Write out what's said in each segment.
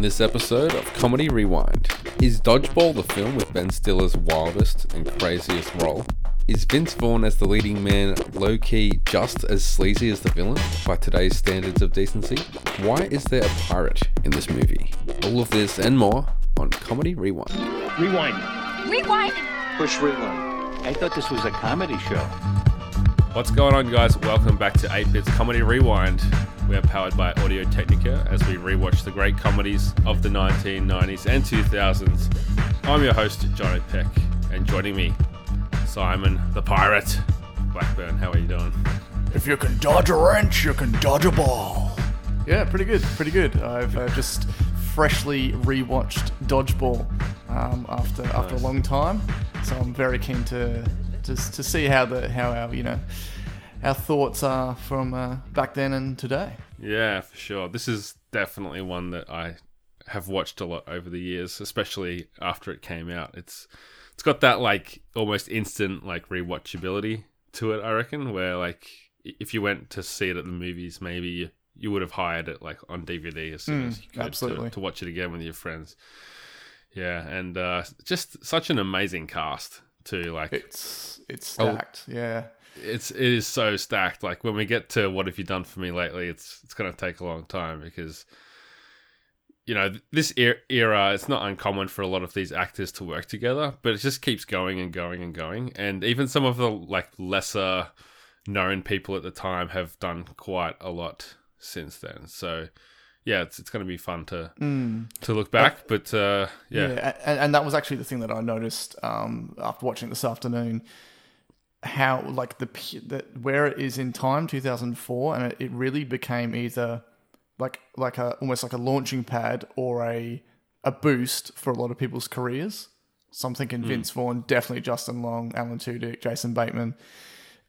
on this episode of Comedy Rewind. Is Dodgeball the film with Ben Stiller's wildest and craziest role? Is Vince Vaughn as the leading man low-key just as sleazy as the villain by today's standards of decency? Why is there a pirate in this movie? All of this and more on Comedy Rewind. Rewind. Rewind. Push rewind. I thought this was a comedy show. What's going on, guys? Welcome back to 8-Bit's Comedy Rewind. We are powered by Audio Technica as we rewatch the great comedies of the 1990s and 2000s. I'm your host, Jono Peck, and joining me, Simon the Pirate Blackburn. How are you doing? If you can dodge a wrench, you can dodge a ball. Yeah, pretty good. I've just freshly rewatched Dodgeball after a long time, so I'm very keen to see how our thoughts are from back then and today. Yeah, for sure. This is definitely one that I have watched a lot over the years, especially after it came out. It's got that like almost instant like rewatchability to it, I reckon, where like if you went to see it at the movies, maybe you would have hired it like on DVD as soon as you could to watch it again with your friends. Yeah, and just such an amazing cast too. Like it's stacked. Yeah. It is so stacked. Like when we get to What Have You Done For Me Lately, it's going to take a long time because, you know, this era, it's not uncommon for a lot of these actors to work together, but it just keeps going and going and going. And even some of the like lesser known people at the time have done quite a lot since then. So yeah, it's going to be fun to look back, and that was actually the thing that I noticed after watching it this afternoon, how like where it is in time, 2004, and it really became either almost like a launching pad or a boost for a lot of people's careers. So I'm thinking Vince Vaughn, definitely Justin Long, Alan Tudyk, Jason Bateman,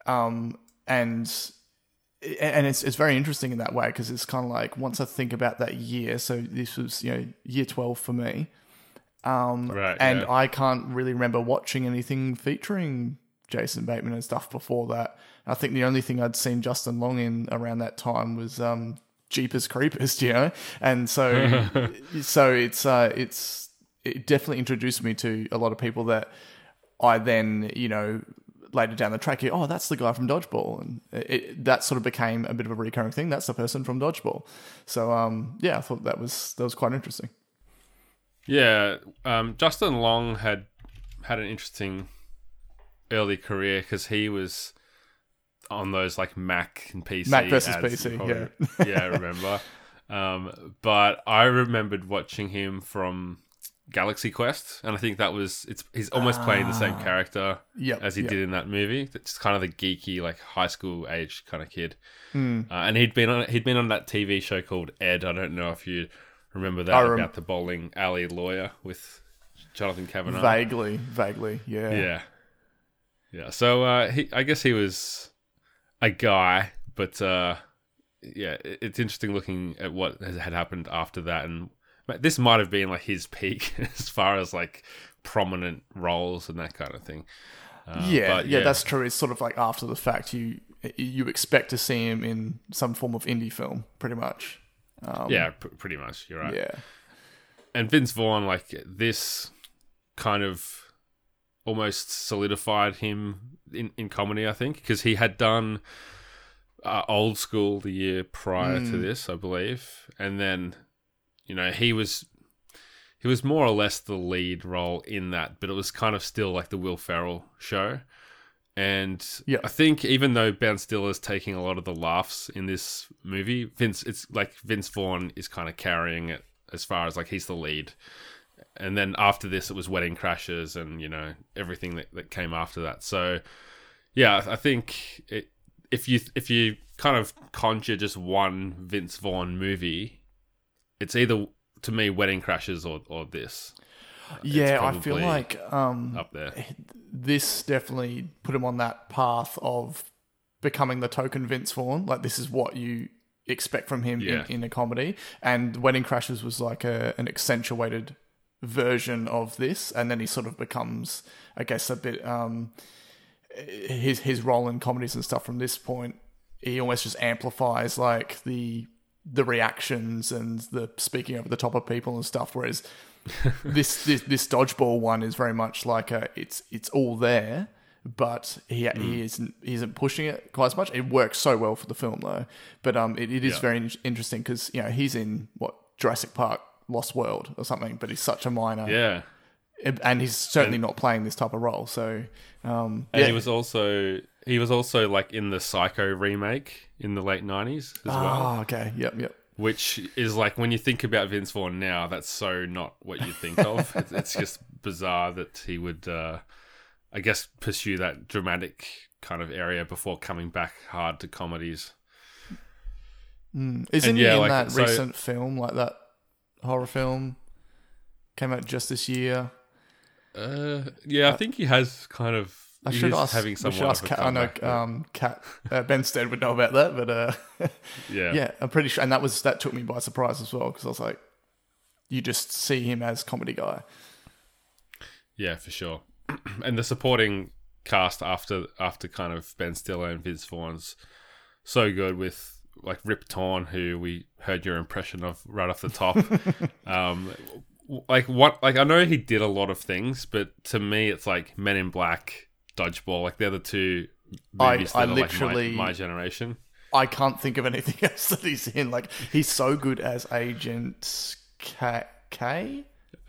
and it's very interesting in that way because it's kind of like once I think about that year, so this was, you know, year 12 for me, I can't really remember watching anything featuring Jason Bateman and stuff before that. I think the only thing I'd seen Justin Long in around that time was Jeepers Creepers, you know, and so it definitely introduced me to a lot of people that I then, you know, later down the track, that's the guy from Dodgeball, and that sort of became a bit of a recurring thing. That's the person from Dodgeball. So I thought that was quite interesting. Yeah, Justin Long had an interesting early career because he was on those like Mac and PC. Mac versus ads, PC, probably, yeah. Yeah, I remember. But I remembered watching him from Galaxy Quest, and I think that was, he's almost playing the same character as he did in that movie. It's kind of the geeky, like high school age kind of kid. And he'd been on that TV show called Ed. I don't know if you remember that, about the bowling alley lawyer with Jonathan Kavanaugh. Vaguely, yeah. Yeah. Yeah, so I guess he was a guy, but it's interesting looking at what had happened after that, and this might have been like his peak as far as like prominent roles and that kind of thing. That's true. It's sort of like after the fact, you expect to see him in some form of indie film, pretty much. Pretty much. You're right. Yeah, and Vince Vaughn, like this kind of almost solidified him in comedy, I think, because he had done Old School the year prior to this, I believe, and then, you know, he was more or less the lead role in that, but it was kind of still like the Will Ferrell show, and I think even though Ben Stiller's taking a lot of the laughs in this movie, Vince Vaughn is kind of carrying it as far as like he's the lead. And then after this, it was Wedding Crashers and, you know, everything that came after that. So, yeah, I think if you kind of conjure just one Vince Vaughn movie, it's either, to me, Wedding Crashers or this. Yeah, I feel like up there. This definitely put him on that path of becoming the token Vince Vaughn. Like, this is what you expect from him in a comedy. And Wedding Crashers was like an accentuated version of this, and then he sort of becomes, I guess, a bit his role in comedies and stuff from this point, he almost just amplifies like the the reactions and the speaking over the top of people and stuff, whereas this Dodgeball one is very much like it's all there, but he isn't pushing it quite as much. It works so well for the film though, but it is very interesting because he's in Jurassic Park Lost World or something, but he's such a minor, and he's certainly not playing this type of role. So and he was also like in the Psycho remake in the late 90s as well. Oh, okay. Yep. Which is like, when you think about Vince Vaughn now, that's so not what you think of. It's just bizarre that he would, I guess, pursue that dramatic kind of area before coming back hard to comedies. Mm. Isn't he in that horror film? Came out just this year. I think he has kind of... I should ask. Ben Stead would know about that, but I'm pretty sure. And that took me by surprise as well, because I was like, you just see him as comedy guy. Yeah, for sure. And the supporting cast after kind of Ben Stiller and Vince Vaughn's so good, with like Rip Torn, who we heard your impression of right off the top. I know he did a lot of things, but to me, it's like Men in Black, Dodgeball, like they're the two movies that are literally like my generation. I can't think of anything else that he's in. Like, he's so good as Agent K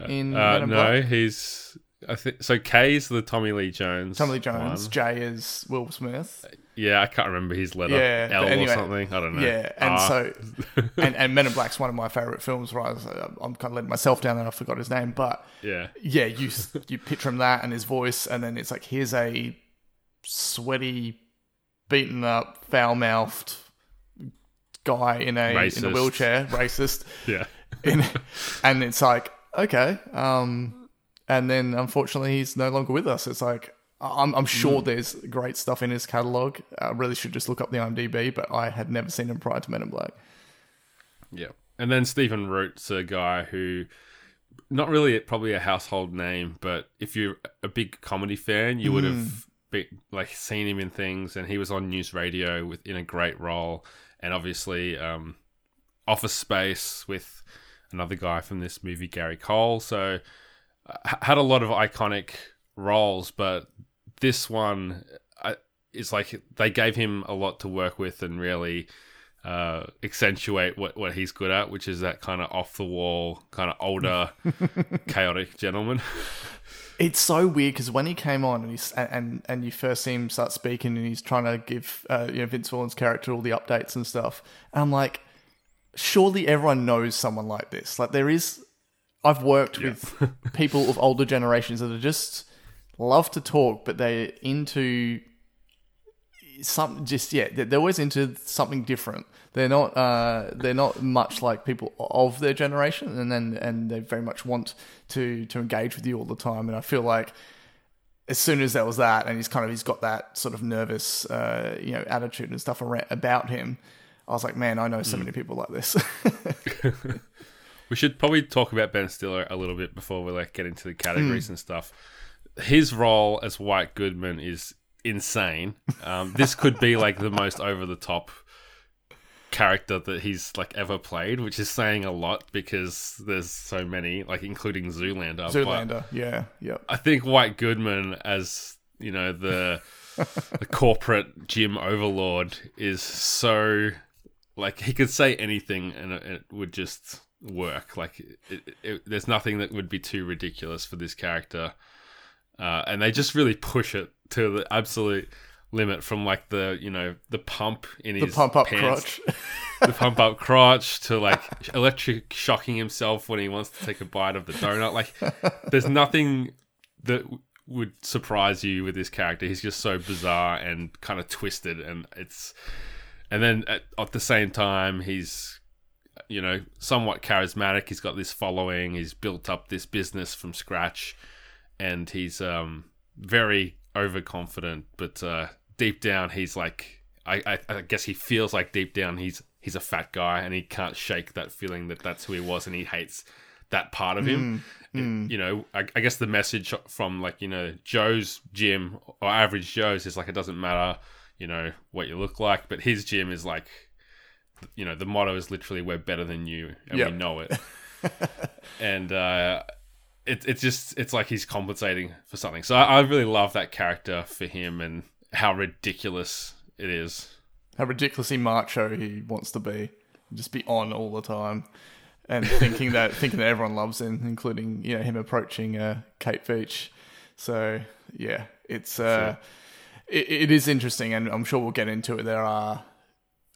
in Men in Black. K is the Tommy Lee Jones. Tommy Lee Jones. One. J is Will Smith. Yeah, I can't remember his letter. Yeah, L or something. I don't know. Yeah, and so Men in Black's one of my favorite films. Right, I'm kind of letting myself down, and I forgot his name. But you picture him that and his voice, and then it's like, here's a sweaty, beaten up, foul mouthed guy in a wheelchair, racist. Yeah, and it's like, okay, and then unfortunately he's no longer with us. It's like, I'm sure there's great stuff in his catalogue. I really should just look up the IMDb, but I had never seen him prior to Men in Black. Yeah. And then Stephen Root's a guy who, not really probably a household name, but if you're a big comedy fan, you would have seen him in things, and he was on News Radio in a great role, and obviously Office Space with another guy from this movie, Gary Cole. So had a lot of iconic roles, but this one, it's like they gave him a lot to work with and really accentuate what he's good at, which is that kind of off-the-wall, kind of older, chaotic gentleman. It's so weird, because when he came on and you first see him start speaking, and he's trying to give Vince Vaughn's character all the updates and stuff, and I'm like, surely everyone knows someone like this. Like, there is... I've worked with people of older generations that are just... love to talk, but they're into something. They're always into something different. They're not. They're not much like people of their generation, and they very much want to engage with you all the time. And I feel like as soon as there was that, and he's got that sort of nervous, attitude and stuff about him. I was like, man, I know so many people like this. We should probably talk about Ben Stiller a little bit before we get into the categories and stuff. His role as White Goodman is insane. This could be like the most over-the-top character that he's ever played, which is saying a lot, because there's so many, including Zoolander. Zoolander. I think White Goodman as the corporate gym overlord is so he could say anything and it would just work. There's nothing that would be too ridiculous for this character. And they just really push it to the absolute limit, from the pump in his pants. The pump up crotch to electric shocking himself when he wants to take a bite of the donut. There's nothing that would surprise you with this character. He's just so bizarre and kind of twisted, and then at the same time, he's somewhat charismatic. He's got this following. He's built up this business from scratch. And he's very overconfident, but deep down, he's I guess he feels like deep down he's a fat guy, and he can't shake that feeling that that's who he was, and he hates that part of him. I guess the message from Joe's gym, or average Joe's, is it doesn't matter what you look like, but his gym is you know, the motto is literally "We're better than you," and we know it. And it's like he's compensating for something. So I really love that character for him and how ridiculous it is. How ridiculously macho he wants to be, just be on all the time, and thinking that everyone loves him, including, you know, him approaching Kate Beach. So yeah, it's it is interesting, and I'm sure we'll get into it. There are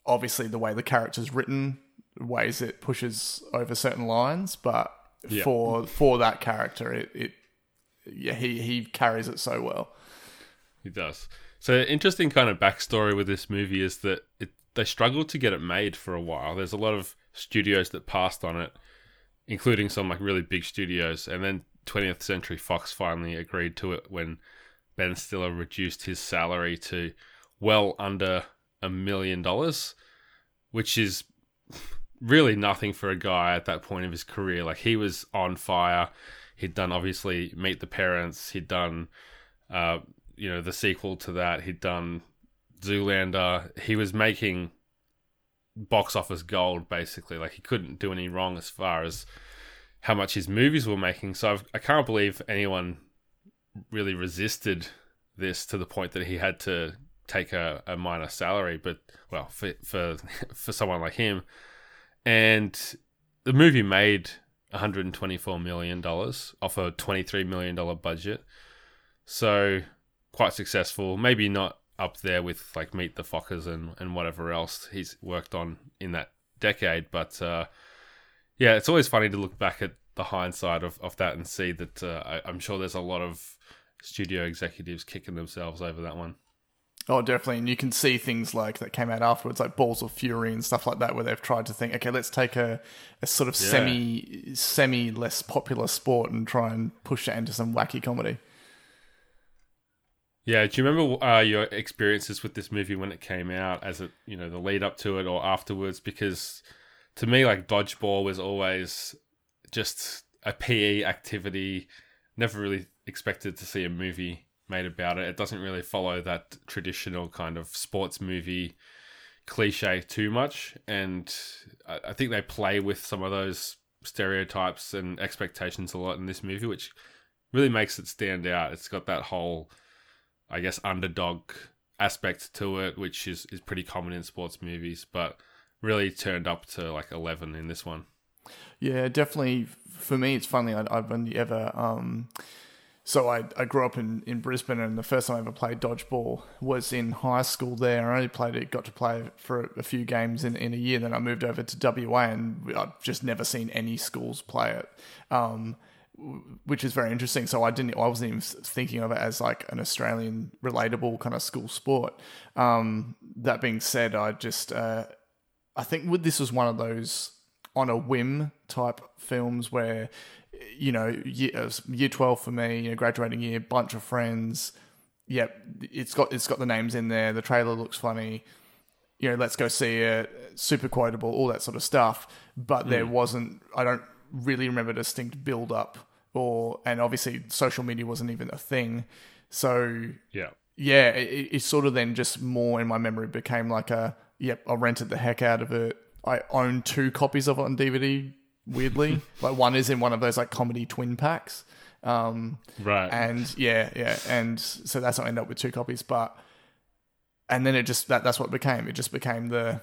obviously the way the character's written, ways it pushes over certain lines, but for that character, he carries it so well. He does. So interesting kind of backstory with this movie is that they struggled to get it made for a while. There's a lot of studios that passed on it, including some like really big studios. And then 20th Century Fox finally agreed to it when Ben Stiller reduced his salary to well under $1 million, which is really nothing for a guy at that point of his career. Like, he was on fire. He'd done, obviously, Meet the Parents. He'd done... you know, the sequel to that, he'd done Zoolander. He was making box office gold, basically. Like, he couldn't do any wrong as far as how much his movies were making. So I can't believe anyone really resisted this to the point that he had to take a minor salary, but, well, for someone like him. And the movie made $124 million off a $23 million budget. So... quite successful, maybe not up there with like Meet the Fockers and whatever else he's worked on in that decade, but yeah, it's always funny to look back at the hindsight of that and see that I'm sure there's a lot of studio executives kicking themselves over that one. Oh, definitely, and you can see things like that came out afterwards, like Balls of Fury and stuff like that, where they've tried to think, okay, let's take a sort of semi less popular sport and try and push it into some wacky comedy. Yeah, do you remember your experiences with this movie when it came out, as it, you know, the lead up to it or afterwards? Because to me, like, Dodgeball was always just a PE activity. Never really expected to see a movie made about it. It doesn't really follow that traditional kind of sports movie cliche too much, and I think they play with some of those stereotypes and expectations a lot in this movie, which really makes it stand out. It's got that whole, I guess, underdog aspect to it, which is pretty common in sports movies, but really turned up to like 11 in this one. Yeah, definitely. For me, it's funny. I've only ever... so I grew up in Brisbane, and the first time I ever played dodgeball was in high school there. I only played it, got to play for a few games in a year. Then I moved over to WA, and I've just never seen any schools play it. Which is very interesting. So I wasn't even thinking of it as like an Australian relatable kind of school sport. That being said, I just, I think this was one of those on a whim type films where, you know, year 12 for me, you know, graduating year, bunch of friends. Yep. It's got the names in there. The trailer looks funny. You know, let's go see it. Super quotable, all that sort of stuff. But there wasn't, I don't really remember distinct build up, and obviously social media wasn't even a thing, so yeah, it sort of then just more in my memory became like I rented the heck out of it. I own 2 copies of it on DVD, weirdly. Like, one is in one of those like comedy twin packs, right, and yeah, and so that's how I ended up with 2 copies. But and then it just that's what it became. It just became the,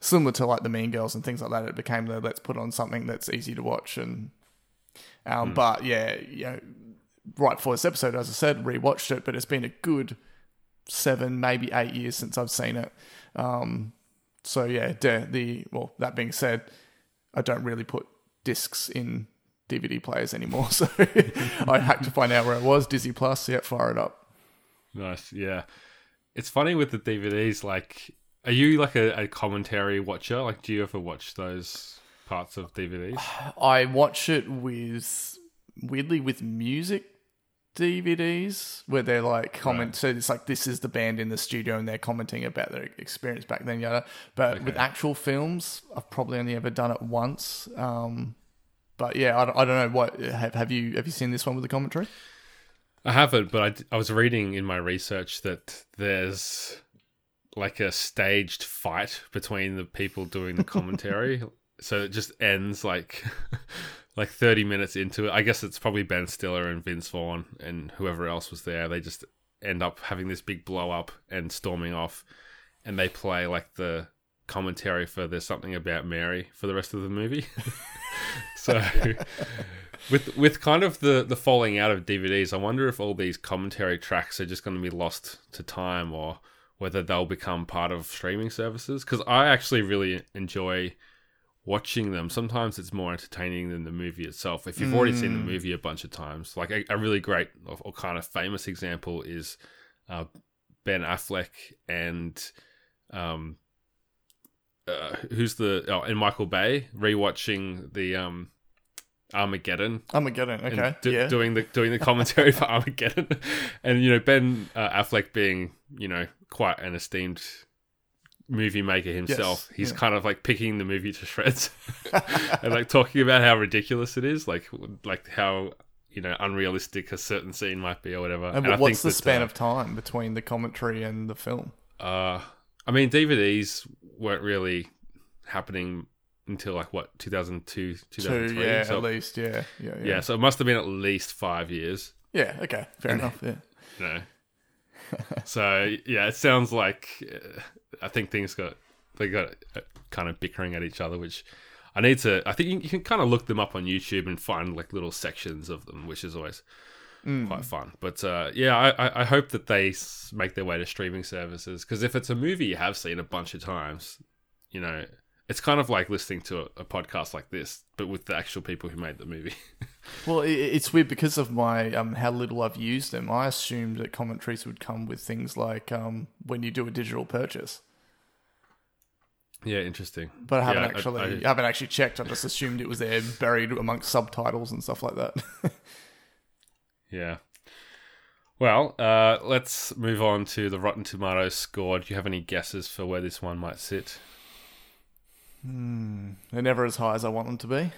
similar to like the Mean Girls and things like that, it became the, let's put on something that's easy to watch. And but yeah, you know, right before this episode, as I said, rewatched it, but it's been a good 7, maybe 8 years since I've seen it. So yeah, that being said, I don't really put discs in DVD players anymore, so I had to find out where it was. Disney Plus, yeah, fire it up. Nice, yeah. It's funny with the DVDs, like, are you like a commentary watcher? Like, do you ever watch those parts of DVDs? I watch it weirdly with music DVDs, where they're like comment. Right. So it's like, this is the band in the studio and they're commenting about their experience back then, yada. But with actual films, I've probably only ever done it once. But yeah, I don't know what have you seen this one with the commentary? I haven't, but I was reading in my research that there's like a staged fight between the people doing the commentary. So it just ends like 30 minutes into it. I guess it's probably Ben Stiller and Vince Vaughn and whoever else was there. They just end up having this big blow up and storming off, and they play like the commentary for There's Something About Mary for the rest of the movie. So with kind of the falling out of DVDs, I wonder if all these commentary tracks are just going to be lost to time, or whether they'll become part of streaming services. Because I actually really enjoy watching them. Sometimes it's more entertaining than the movie itself. If you've already seen the movie a bunch of times, like a really great or kind of famous example is Ben Affleck and and Michael Bay rewatching the Armageddon. Okay. Yeah. Doing the commentary for Armageddon, and Ben Affleck being quite an esteemed movie maker himself, yes, he's kind of like picking the movie to shreds and like talking about how ridiculous it is, like how unrealistic a certain scene might be or whatever. And what's the span of time between the commentary and the film? I mean, DVDs weren't really happening until 2002, 2003. Yeah, so, at least, yeah. Yeah, so it must have been at least 5 years. Yeah, okay, fair enough, yeah. No. So, yeah, it sounds like I think they got kind of bickering at each other, which I think you can kind of look them up on YouTube and find like little sections of them, which is always quite fun. But I hope that they make their way to streaming services, because if it's a movie you have seen a bunch of times, it's kind of like listening to a podcast like this, but with the actual people who made the movie. Well, it's weird because of my how little I've used them. I assumed that commentaries would come with things like when you do a digital purchase. Yeah, interesting. But I haven't actually checked. I just assumed it was there, buried amongst subtitles and stuff like that. Yeah. Well, let's move on to the Rotten Tomatoes score. Do you have any guesses for where this one might sit? They're never as high as I want them to be.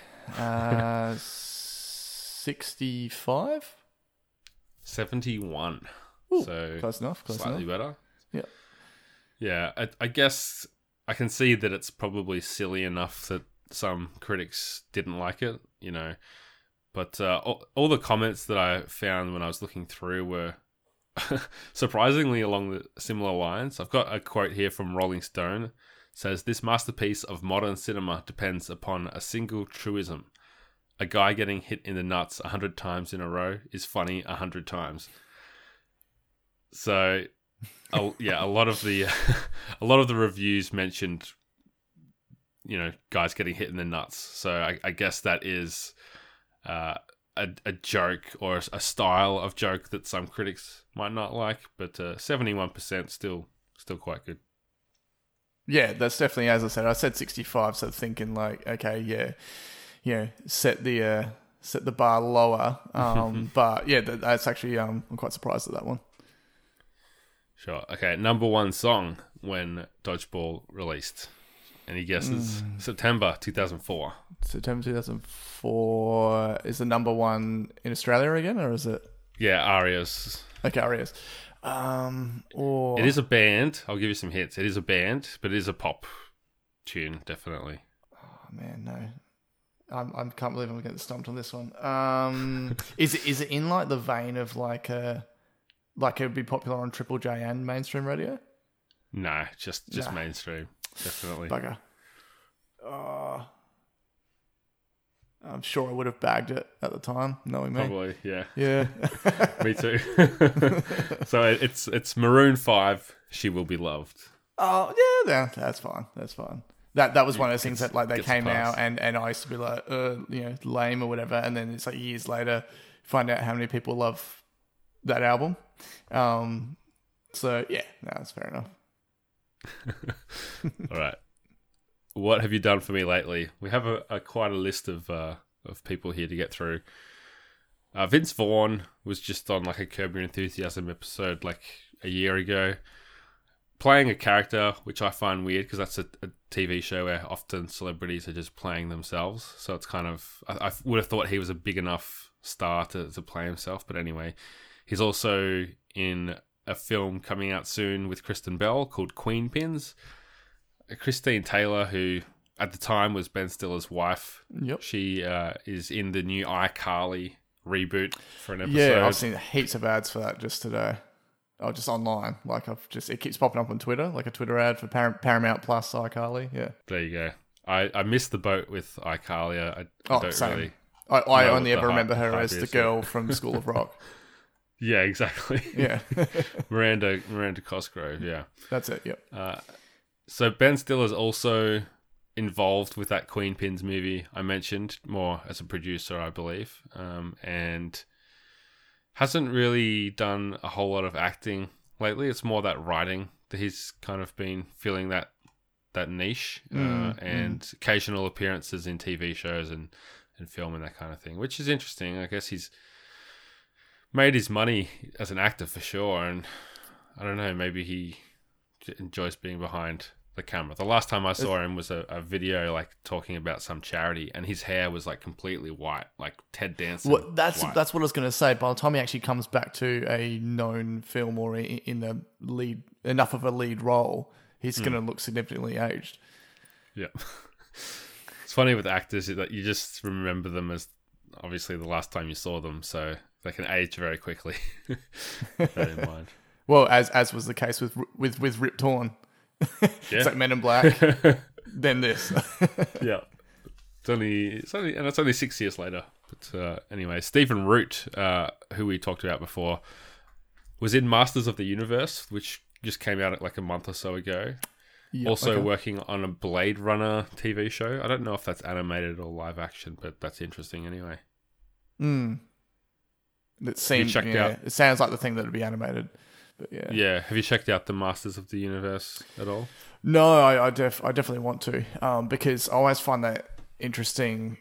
65? 71. Ooh, so close enough. Slightly better. Yeah. Yeah, I guess I can see that it's probably silly enough that some critics didn't like it, But all the comments that I found when I was looking through were surprisingly along the similar lines. I've got a quote here from Rolling Stone. It says, "This masterpiece of modern cinema depends upon a single truism. A guy getting hit in the nuts 100 times in a row is funny 100 times." So, yeah, a lot of the reviews mentioned, guys getting hit in the nuts. So I guess that is a joke or a style of joke that some critics might not like, but 71% still quite good. Yeah, that's definitely, as I said 65, so thinking okay, set the bar lower, but yeah, that's actually, I'm quite surprised at that one. Sure. Okay, number one song when Dodgeball released. Any guesses? September 2004. September 2004 is the number one in Australia again, or is it? Yeah, Arias. Okay, Arias. It is a band. I'll give you some hints. It is a band, but it is a pop tune, definitely. Oh man, no! I can't believe I'm getting stumped on this one. Is it in the vein of like it would be popular on Triple J and mainstream radio? No, just mainstream. Definitely. Bugger. I'm sure I would have bagged it at the time, knowing me. Probably, yeah. Yeah. Me too. So it's Maroon 5, She Will Be Loved. Oh, yeah, that's fine. That was one of those things that they came past out, and I used to be lame or whatever, and then it's years later, find out how many people love that album. So yeah, no, that's fair enough. All right, what have you done for me lately? We have a quite a list of people here to get through. Vince Vaughn was just on a Curb Your Enthusiasm episode a year ago, playing a character, which I find weird because that's a TV show where often celebrities are just playing themselves. So it's kind of, I would have thought he was a big enough star to play himself, but anyway, he's also in a film coming out soon with Kristen Bell called Queenpins. Christine Taylor, who at the time was Ben Stiller's wife, yep. She is in the new iCarly reboot for an episode. Yeah, I've seen heaps of ads for that just today. Oh, just online. Like it keeps popping up on Twitter, like a Twitter ad for Paramount Plus iCarly. Yeah, there you go. I missed the boat with iCarly. I don't really. I only ever remember her as the girl from School of Rock. Yeah, exactly. Yeah, Miranda Cosgrove. Yeah, that's it. Yep. So Ben Stiller's also involved with that Queenpins movie I mentioned, more as a producer, I believe, and hasn't really done a whole lot of acting lately. It's more that writing that he's kind of been filling that niche, and occasional appearances in TV shows and film and that kind of thing, which is interesting. I guess he's made his money as an actor for sure, and I don't know, maybe he enjoys being behind the camera. The last time I saw him was a video like talking about some charity, and his hair was like completely white, like Ted Danson. Well, that's what I was going to say. By the time he actually comes back to a known film or in the lead, enough of a lead role, he's going to look significantly aged. Yeah, it's funny with actors that you just remember them as obviously the last time you saw them, so they can age very quickly. That in mind. Well, as was the case with Rip Torn. Yeah. It's like Men in Black, then this. Yeah, it's only 6 years later. But anyway, Stephen Root, who we talked about before, was in Masters of the Universe, which just came out like a month or so ago. Yep, also working on a Blade Runner TV show. I don't know if that's animated or live action, but that's interesting anyway. Have you checked out? It sounds like the thing that would be animated. But yeah. Have you checked out the Masters of the Universe at all? No, I definitely want to, because I always find that interesting.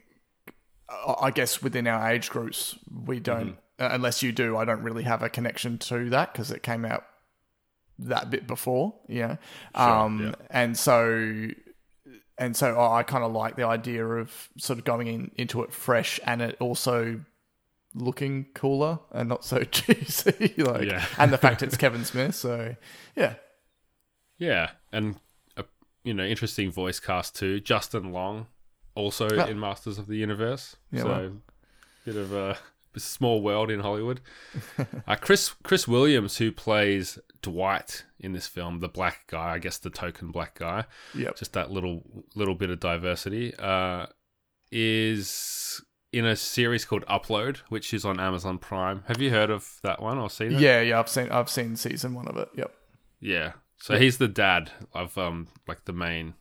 I guess within our age groups, we don't, unless you do, I don't really have a connection to that because it came out that bit before, And so I kind of like the idea of sort of going into it fresh, and it also looking cooler and not so cheesy, and the fact it's Kevin Smith, so yeah, and a interesting voice cast too. Justin Long also in Masters of the Universe, bit of a small world in Hollywood. Chris Williams, who plays Dwight in this film, the black guy, I guess the token black guy, just that little bit of diversity, is in a series called Upload, which is on Amazon Prime. Have you heard of that one or seen it? Yeah, I've seen season one of it. Yep. Yeah. So he's the dad of like the main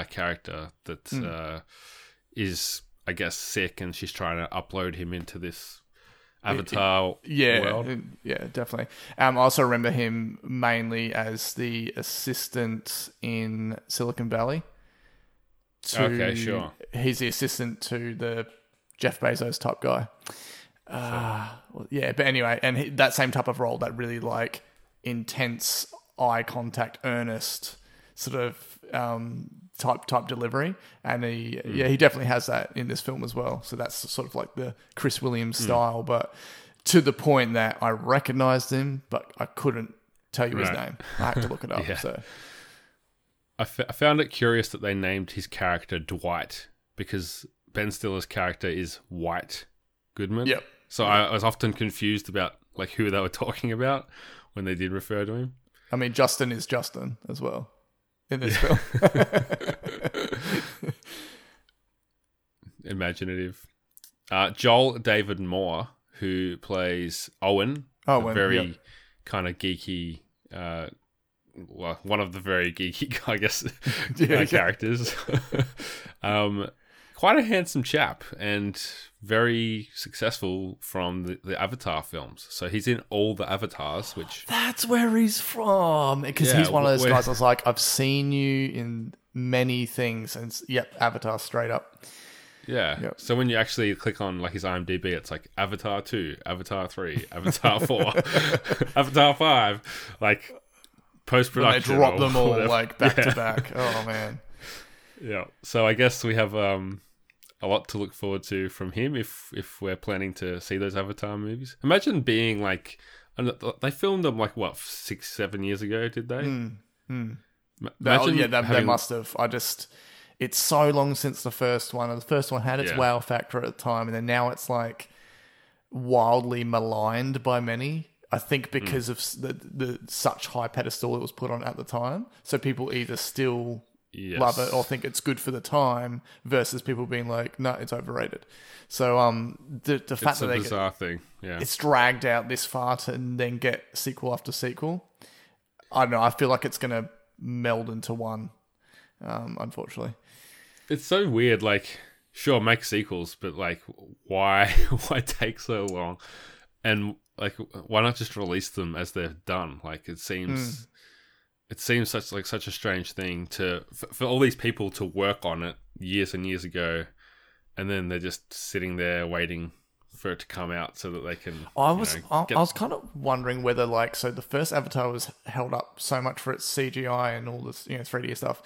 character that is, I guess, sick, and she's trying to upload him into this Avatar world. Yeah, definitely. I also remember him mainly as the assistant in Silicon Valley. He's the assistant to the Jeff Bezos type guy. But anyway, and that same type of role, that really like intense eye contact, earnest sort of type delivery, and he definitely has that in this film as well. So that's sort of like the Chris Williams style, but to the point that I recognized him, but I couldn't tell you his name. I had to look it up. Yeah. So I found it curious that they named his character Dwight, because Ben Stiller's character is White Goodman. Yep. So I was often confused about like who they were talking about when they did refer to him. I mean, Justin is Justin as well in this film. Imaginative. Joel David Moore, who plays Owen, a very kind of geeky... well, one of the very geeky, I guess, characters. Quite a handsome chap and very successful from the Avatar films. So he's in all the Avatars, which... That's where he's from. Because he's one of those guys I was like, I've seen you in many things. And Avatar straight up. Yeah. Yep. So when you actually click on like his IMDb, it's like Avatar 2, Avatar 3, Avatar 4, Avatar 5. Like... Post-production. They drop them all like back to back. Oh, man. Yeah. So I guess we have a lot to look forward to from him if we're planning to see those Avatar movies. Imagine being like And they filmed them like, what, 6-7 years ago, did they? They must have. It's so long since the first one. And the first one had its wow factor at the time. And then now it's like wildly maligned by many. I think because of the such high pedestal it was put on at the time. So people either still love it or think it's good for the time versus people being like, no, it's overrated. So the fact it's that they bizarre thing. Yeah. It's dragged out this far to and then get sequel after sequel. I don't know. I feel like it's going to meld into one, unfortunately. It's so weird. Like, sure, make sequels, but like, why take so long? And like, why not just release them as they're done? Like, it seems such a strange thing for all these people to work on it years and years ago, and then they're just sitting there waiting for it to come out so that they can. I was kind of wondering whether like, so the first Avatar was held up so much for its CGI and all this 3D stuff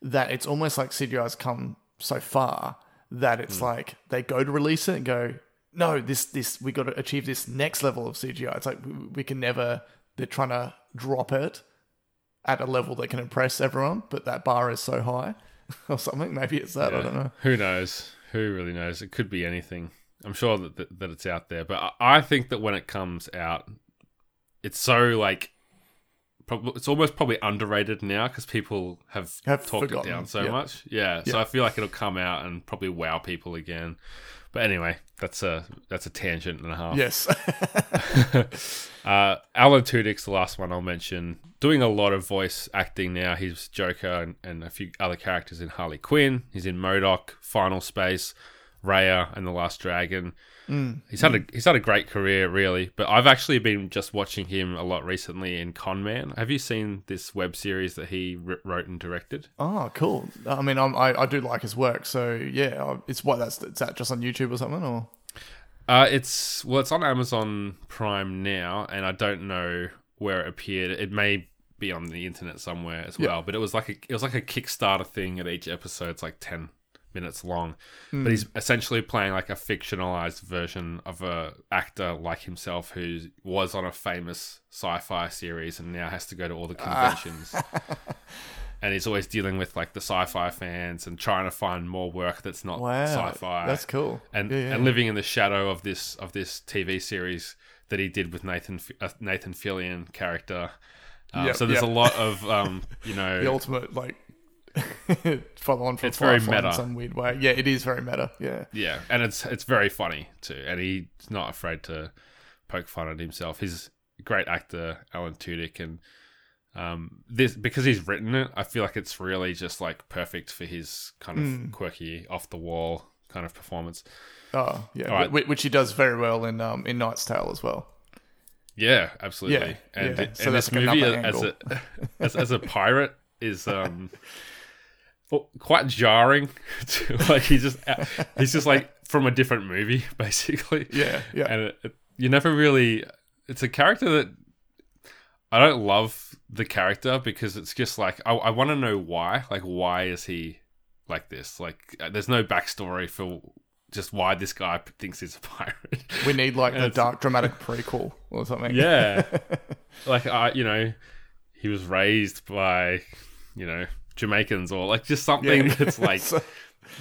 that it's almost like CGI's come so far that it's like they go to release it and go, no, this we got to achieve this next level of CGI. It's like we can never. They're trying to drop it at a level that can impress everyone, but that bar is so high or something. Maybe it's that. Yeah. I don't know. Who knows? Who really knows? It could be anything. I'm sure that it's out there, but I think that when it comes out, it's so like, it's almost probably underrated now because people have talked forgotten. It down so much. Yeah, so I feel like it'll come out and probably wow people again. But anyway, that's a tangent and a half. Yes. Alan Tudyk's the last one I'll mention. Doing a lot of voice acting now. He's Joker and a few other characters in Harley Quinn. He's in MODOK, Final Space, Raya, and The Last Dragon. He's had a great career, really. But I've actually been just watching him a lot recently in Con Man. Have you seen this web series that he wrote and directed? Oh, cool. I mean, I do like his work, so yeah. Is that just on YouTube or something, or? It's on Amazon Prime now, and I don't know where it appeared. It may be on the internet somewhere as well. But it was like a Kickstarter thing. At each episode, it's like 10 minutes long, but he's essentially playing like a fictionalized version of a actor like himself who was on a famous sci-fi series and now has to go to all the conventions. And he's always dealing with like the sci-fi fans and trying to find more work that's not sci-fi. That's cool. And and living in the shadow of this TV series that he did with Nathan Fillion character. So there's a lot of the ultimate like. Follow on from it's very meta in some weird way. Yeah, it is very meta. Yeah, and it's very funny too. And he's not afraid to poke fun at himself. He's a great actor, Alan Tudyk, and this because he's written it. I feel like it's really just like perfect for his kind of quirky, off the wall kind of performance. Oh yeah, right. Which he does very well in Knight's Tale as well. Yeah, absolutely. Yeah, and so this like movie as a pirate is quite jarring to, like he's just like from a different movie basically. And you never really, it's a character that I don't love the character because it's just like I want to know why is he like this, like there's no backstory for just why this guy thinks he's a pirate. We need like the dark dramatic prequel or something. Like he was raised by Jamaicans or like just something that's like so,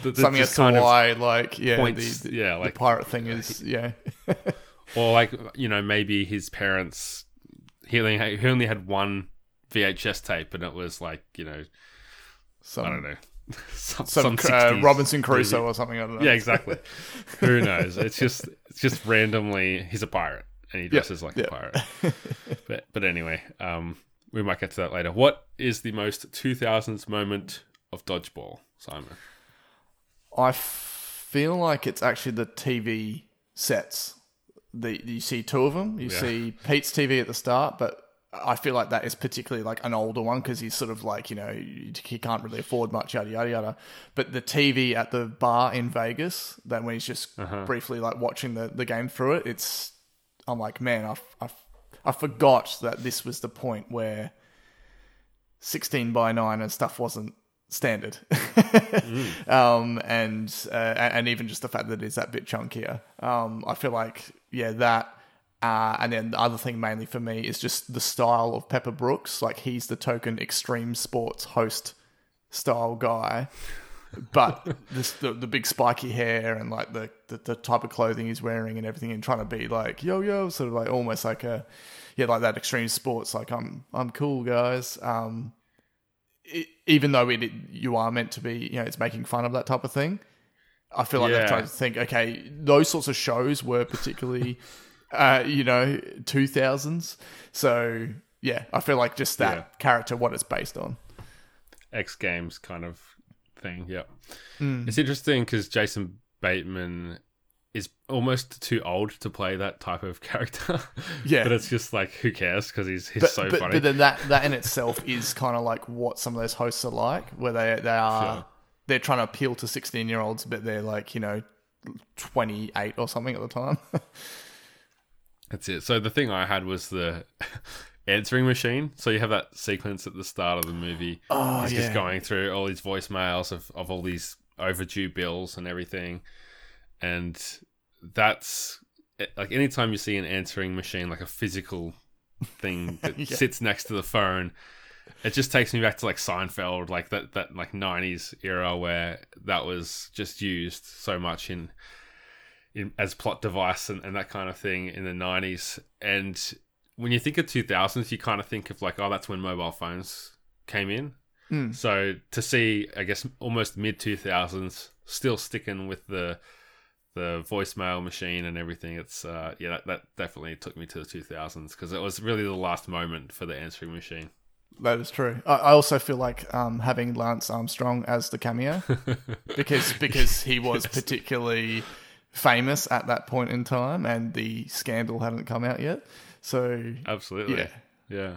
that's something that's kind why of like points, like the pirate thing is or like maybe his parents he only had one VHS tape and it was like I don't know some Robinson Crusoe or something. I don't know. Yeah, exactly. Who knows? It's just randomly he's a pirate and he dresses like a pirate. But anyway, we might get to that later. What is the most 2000s moment of Dodgeball, Simon? I feel like it's actually the TV sets. You see two of them. You see Pete's TV at the start, but I feel like that is particularly like an older one because he's sort of like, he can't really afford much, yada, yada, yada. But the TV at the bar in Vegas, then when he's just briefly like watching the game through it, I'm like, man, I forgot that this was the point where 16:9 and stuff wasn't standard. And even just the fact that it's that bit chunkier. I feel like, that And then the other thing mainly for me is just the style of Pepper Brooks. Like, he's the token extreme sports host style guy. But this, the big spiky hair and like the type of clothing he's wearing and everything, and trying to be like, yo, sort of like almost like a, like that extreme sports, like I'm cool, guys. Even though you are meant to be, it's making fun of that type of thing. I feel like they've tried to think, okay, those sorts of shows were particularly... 2000s. So yeah, I feel like just that character, what it's based on. X Games kind of thing. Yeah. Mm. It's interesting because Jason Bateman is almost too old to play that type of character. Yeah. But it's just like, who cares? Because he's so funny. But then that in itself is kind of like what some of those hosts are like, where they're trying to appeal to 16-year-olds, but they're like, 28 or something at the time. That's it. So the thing I had was the answering machine. So you have that sequence at the start of the movie. Oh, he's just going through all these voicemails of all these overdue bills and everything. And that's... like, anytime you see an answering machine, like a physical thing that sits next to the phone, it just takes me back to, like, Seinfeld, like that like 90s era where that was just used so much as plot device and that kind of thing in the 90s. And when you think of 2000s, you kind of think of like, oh, that's when mobile phones came in. Mm. So to see, I guess, almost mid-2000s still sticking with the voicemail machine and everything, it's that definitely took me to the 2000s because it was really the last moment for the answering machine. That is true. I also feel like having Lance Armstrong as the cameo because he was particularly... famous at that point in time, and the scandal hadn't come out yet. So absolutely, yeah.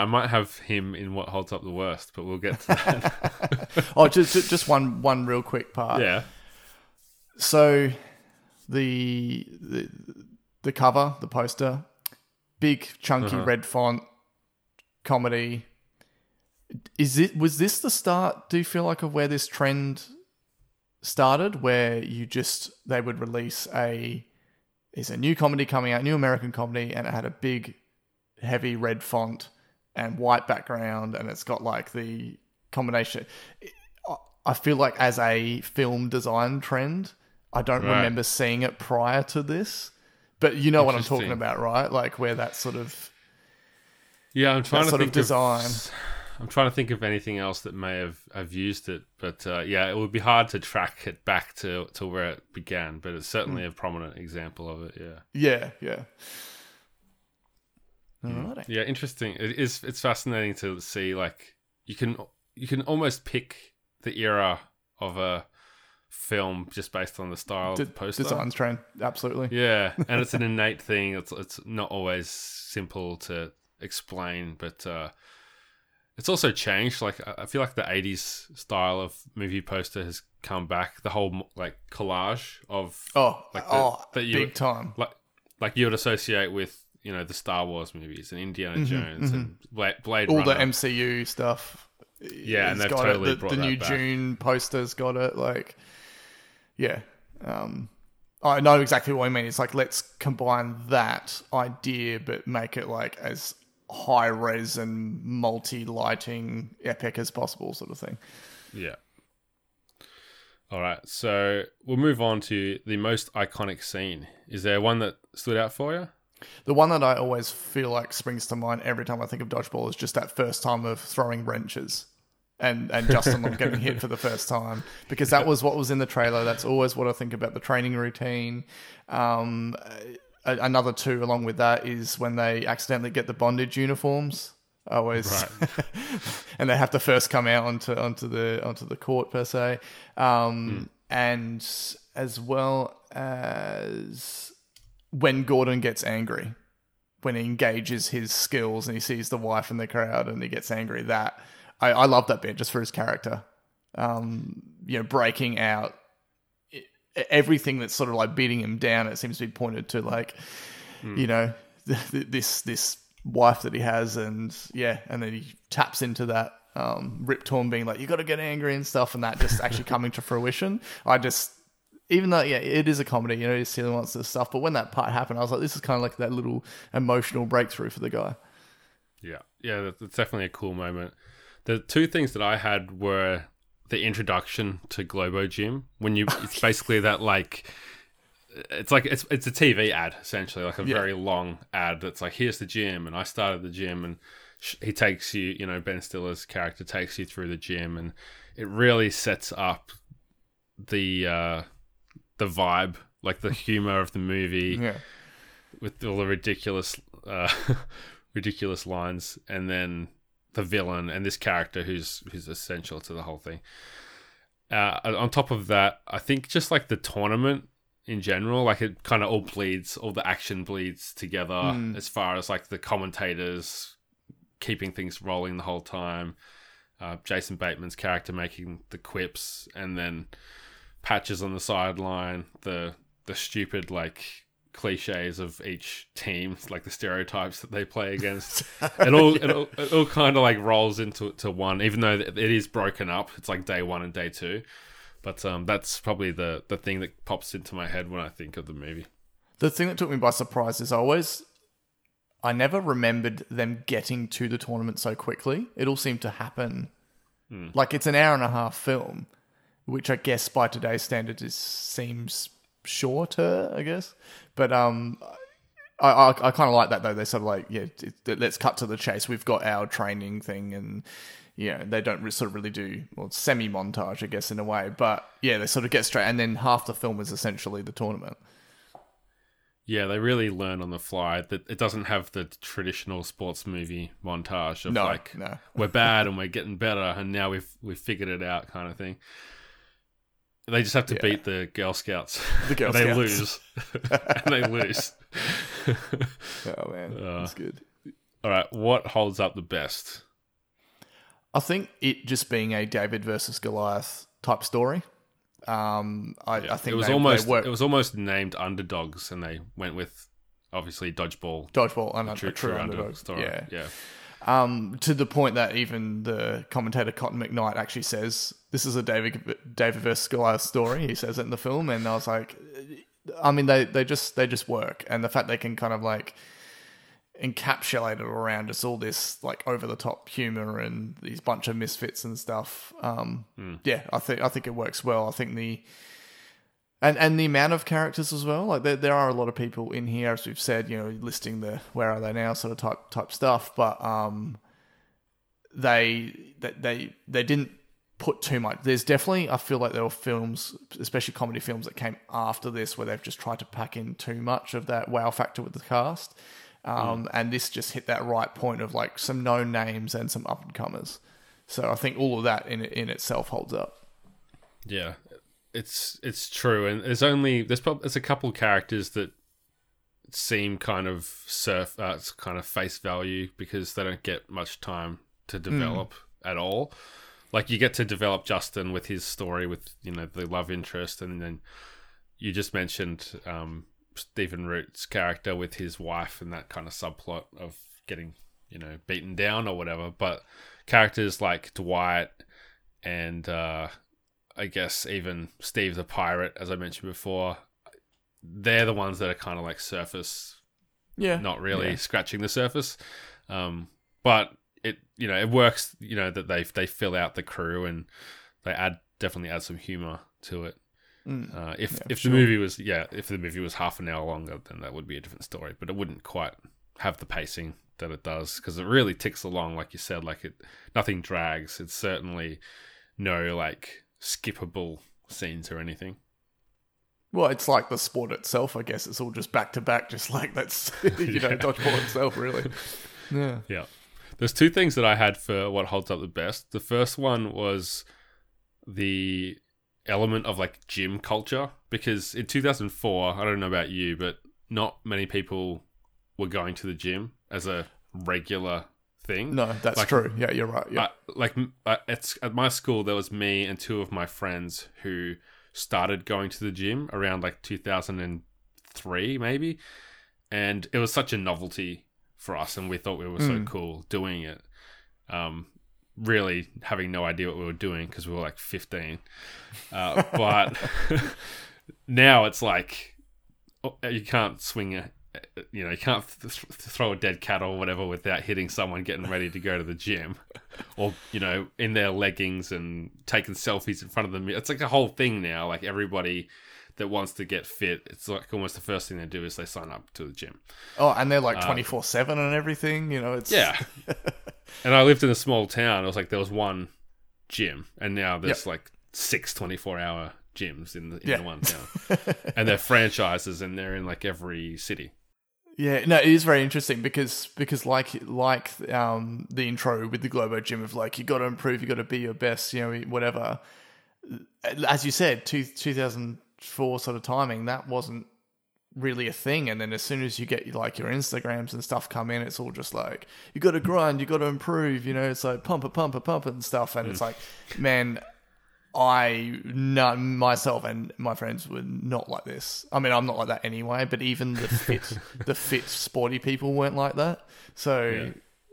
I might have him in What Holds Up the Worst, but we'll get to that. Oh, just one real quick part. Yeah. So the cover, the poster, big chunky red font, comedy. Was this the start? Do you feel like of where this trend? Started where they would release a new comedy coming out, new American comedy, and it had a big, heavy red font and white background, and it's got like the combination. I feel like as a film design trend, I don't remember seeing it prior to this, but you know what I'm talking about, right? Like where that sort of I'm trying to think of anything else that may have used it, but it would be hard to track it back to where it began, but it's certainly a prominent example of it, Alrighty. Yeah, interesting. It's fascinating to see, like, you can almost pick the era of a film just based on the style of the poster. Design trend, absolutely. Yeah, and it's an innate thing. It's not always simple to explain, but... it's also changed. Like, I feel like the 80s style of movie poster has come back. The whole like collage of big time, like you would associate with the Star Wars movies and Indiana Jones and Blade Runner. All the MCU stuff. Yeah, and they've totally brought that back. The new Dune poster's got it. Like, yeah, I know exactly what I mean. It's like, let's combine that idea but make it like as high res and multi lighting epic as possible, sort of thing. Yeah. All right. So we'll move on to the most iconic scene. Is there one that stood out for you? The one that I always feel like springs to mind every time I think of Dodgeball is just that first time of throwing wrenches and Justin Long getting hit for the first time, because that was what was in the trailer. That's always what I think about, the training routine. Another two along with that is when they accidentally get the bondage uniforms. And they have to first come out onto the court per se, and as well as when Gordon gets angry, when he engages his skills and he sees the wife in the crowd and he gets angry. That I love that bit just for his character, breaking out. Everything that's sort of like beating him down, it seems to be pointed to like, this wife that he has, and then he taps into that Rip Torn being like, you got to get angry and stuff, and that just actually coming to fruition. I just even though, yeah, it is a comedy, you know, he's stealing monsters stuff. But when that part happened, I was like, this is kind of like that little emotional breakthrough for the guy. Yeah. Yeah, that's definitely a cool moment. The two things that I had were the introduction to Globo Gym. When you, it's basically that like, it's a TV ad, essentially, like a very long ad that's like, here's the gym, and I started the gym, and he takes you, you know, Ben Stiller's character takes you through the gym, and it really sets up the vibe, like the humor of the movie, with all the ridiculous lines, and then the villain and this character who's essential to the whole thing. On top of that, I think just like the tournament in general, like it kind of all bleeds, all the action bleeds together as far as like the commentators keeping things rolling the whole time. Jason Bateman's character making the quips, and then patches on the sideline, the stupid like cliches of each team, like the stereotypes that they play against. It all kind of like rolls into one, even though it is broken up. It's like day one and day two. But that's probably the thing that pops into my head when I think of the movie. The thing that took me by surprise is I never remembered them getting to the tournament so quickly. It all seemed to happen. Like, it's an hour-and-a-half film, which I guess by today's standards seems shorter, I guess. But I kind of like that, though. They're sort of like, yeah, let's cut to the chase. We've got our training thing, and yeah, they don't sort of really do, well, semi-montage, I guess, in a way. But yeah, they sort of get straight, and then half the film is essentially the tournament. Yeah, they really learn on the fly that it doesn't have the traditional sports movie montage of we're bad and we're getting better and now we've figured it out kind of thing. They just have to beat the Girl Scouts. They lose. And they lose. Oh, man. That's good. All right, what holds up the best? I think it just being a David versus Goliath type story. I think it was almost named Underdogs, and they went with obviously Dodgeball, and a true underdog story. Yeah. To the point that even the commentator Cotton McKnight actually says this is a David versus Goliath story. He says it in the film, and I was like, I mean, they just work, and the fact they can kind of like encapsulate it around us all this like over the top humor and these bunch of misfits and stuff. I think it works well. I think the amount of characters as well. Like there are a lot of people in here, as we've said, you know, listing the where are they now sort of type stuff. But they didn't put too much. There's definitely, I feel like there were films, especially comedy films, that came after this where they've just tried to pack in too much of that wow factor with the cast. And this just hit that right point of like some known names and some up and comers. So I think all of that in itself holds up. Yeah, it's true. And there's a couple characters that seem kind of face value because they don't get much time to develop at all. Like you get to develop Justin with his story with, you know, the love interest. And then you just mentioned, Stephen Root's character with his wife and that kind of subplot of getting, you know, beaten down or whatever. But characters like Dwight and I guess even Steve the Pirate, as I mentioned before, they're the ones that are kind of like surface, not really scratching the surface. But it, you know, it works. You know that they fill out the crew and they definitely add some humor to it. If the movie was half an hour longer, then that would be a different story, but it wouldn't quite have the pacing that it does because it really ticks along, like you said. Like nothing drags. It's certainly no like skippable scenes or anything. Well, it's like the sport itself, I guess. It's all just back to back, just like that's dodgeball itself, really. Yeah. There's two things that I had for what holds up the best. The first one was the element of like gym culture, because in 2004, I don't know about you, but not many people were going to the gym as a regular thing. No, that's like, true. Yeah, you're right. Yeah. At my school, there was me and two of my friends who started going to the gym around like 2003, maybe. And it was such a novelty for us. And we thought we were so cool doing it. Really having no idea what we were doing because we were like 15. But Now it's like, you can't swing a, you know, you can't throw a dead cat or whatever without hitting someone getting ready to go to the gym, or, you know, in their leggings and taking selfies in front of them. It's like a whole thing now. Like, everybody that wants to get fit, it's like almost the first thing they do is they sign up to the gym. Oh, and they're like 24/7 and everything, you know, it's... Yeah. And I lived in a small town. It was like there was one gym, and now there's like six 24-hour gyms in the one town. And they're franchises, and they're in like every city. Yeah, no, it is very interesting because like the intro with the Globo Gym of like, you got to improve, you got to be your best, you know, whatever. As you said, 2004 sort of timing, that wasn't really a thing. And then as soon as you get like your Instagrams and stuff come in, it's all just like, you got to grind, you got to improve, you know, it's like pump and stuff. And it's like, man, myself and my friends were not like this. I mean, I'm not like that anyway, but even the fit sporty people weren't like that. So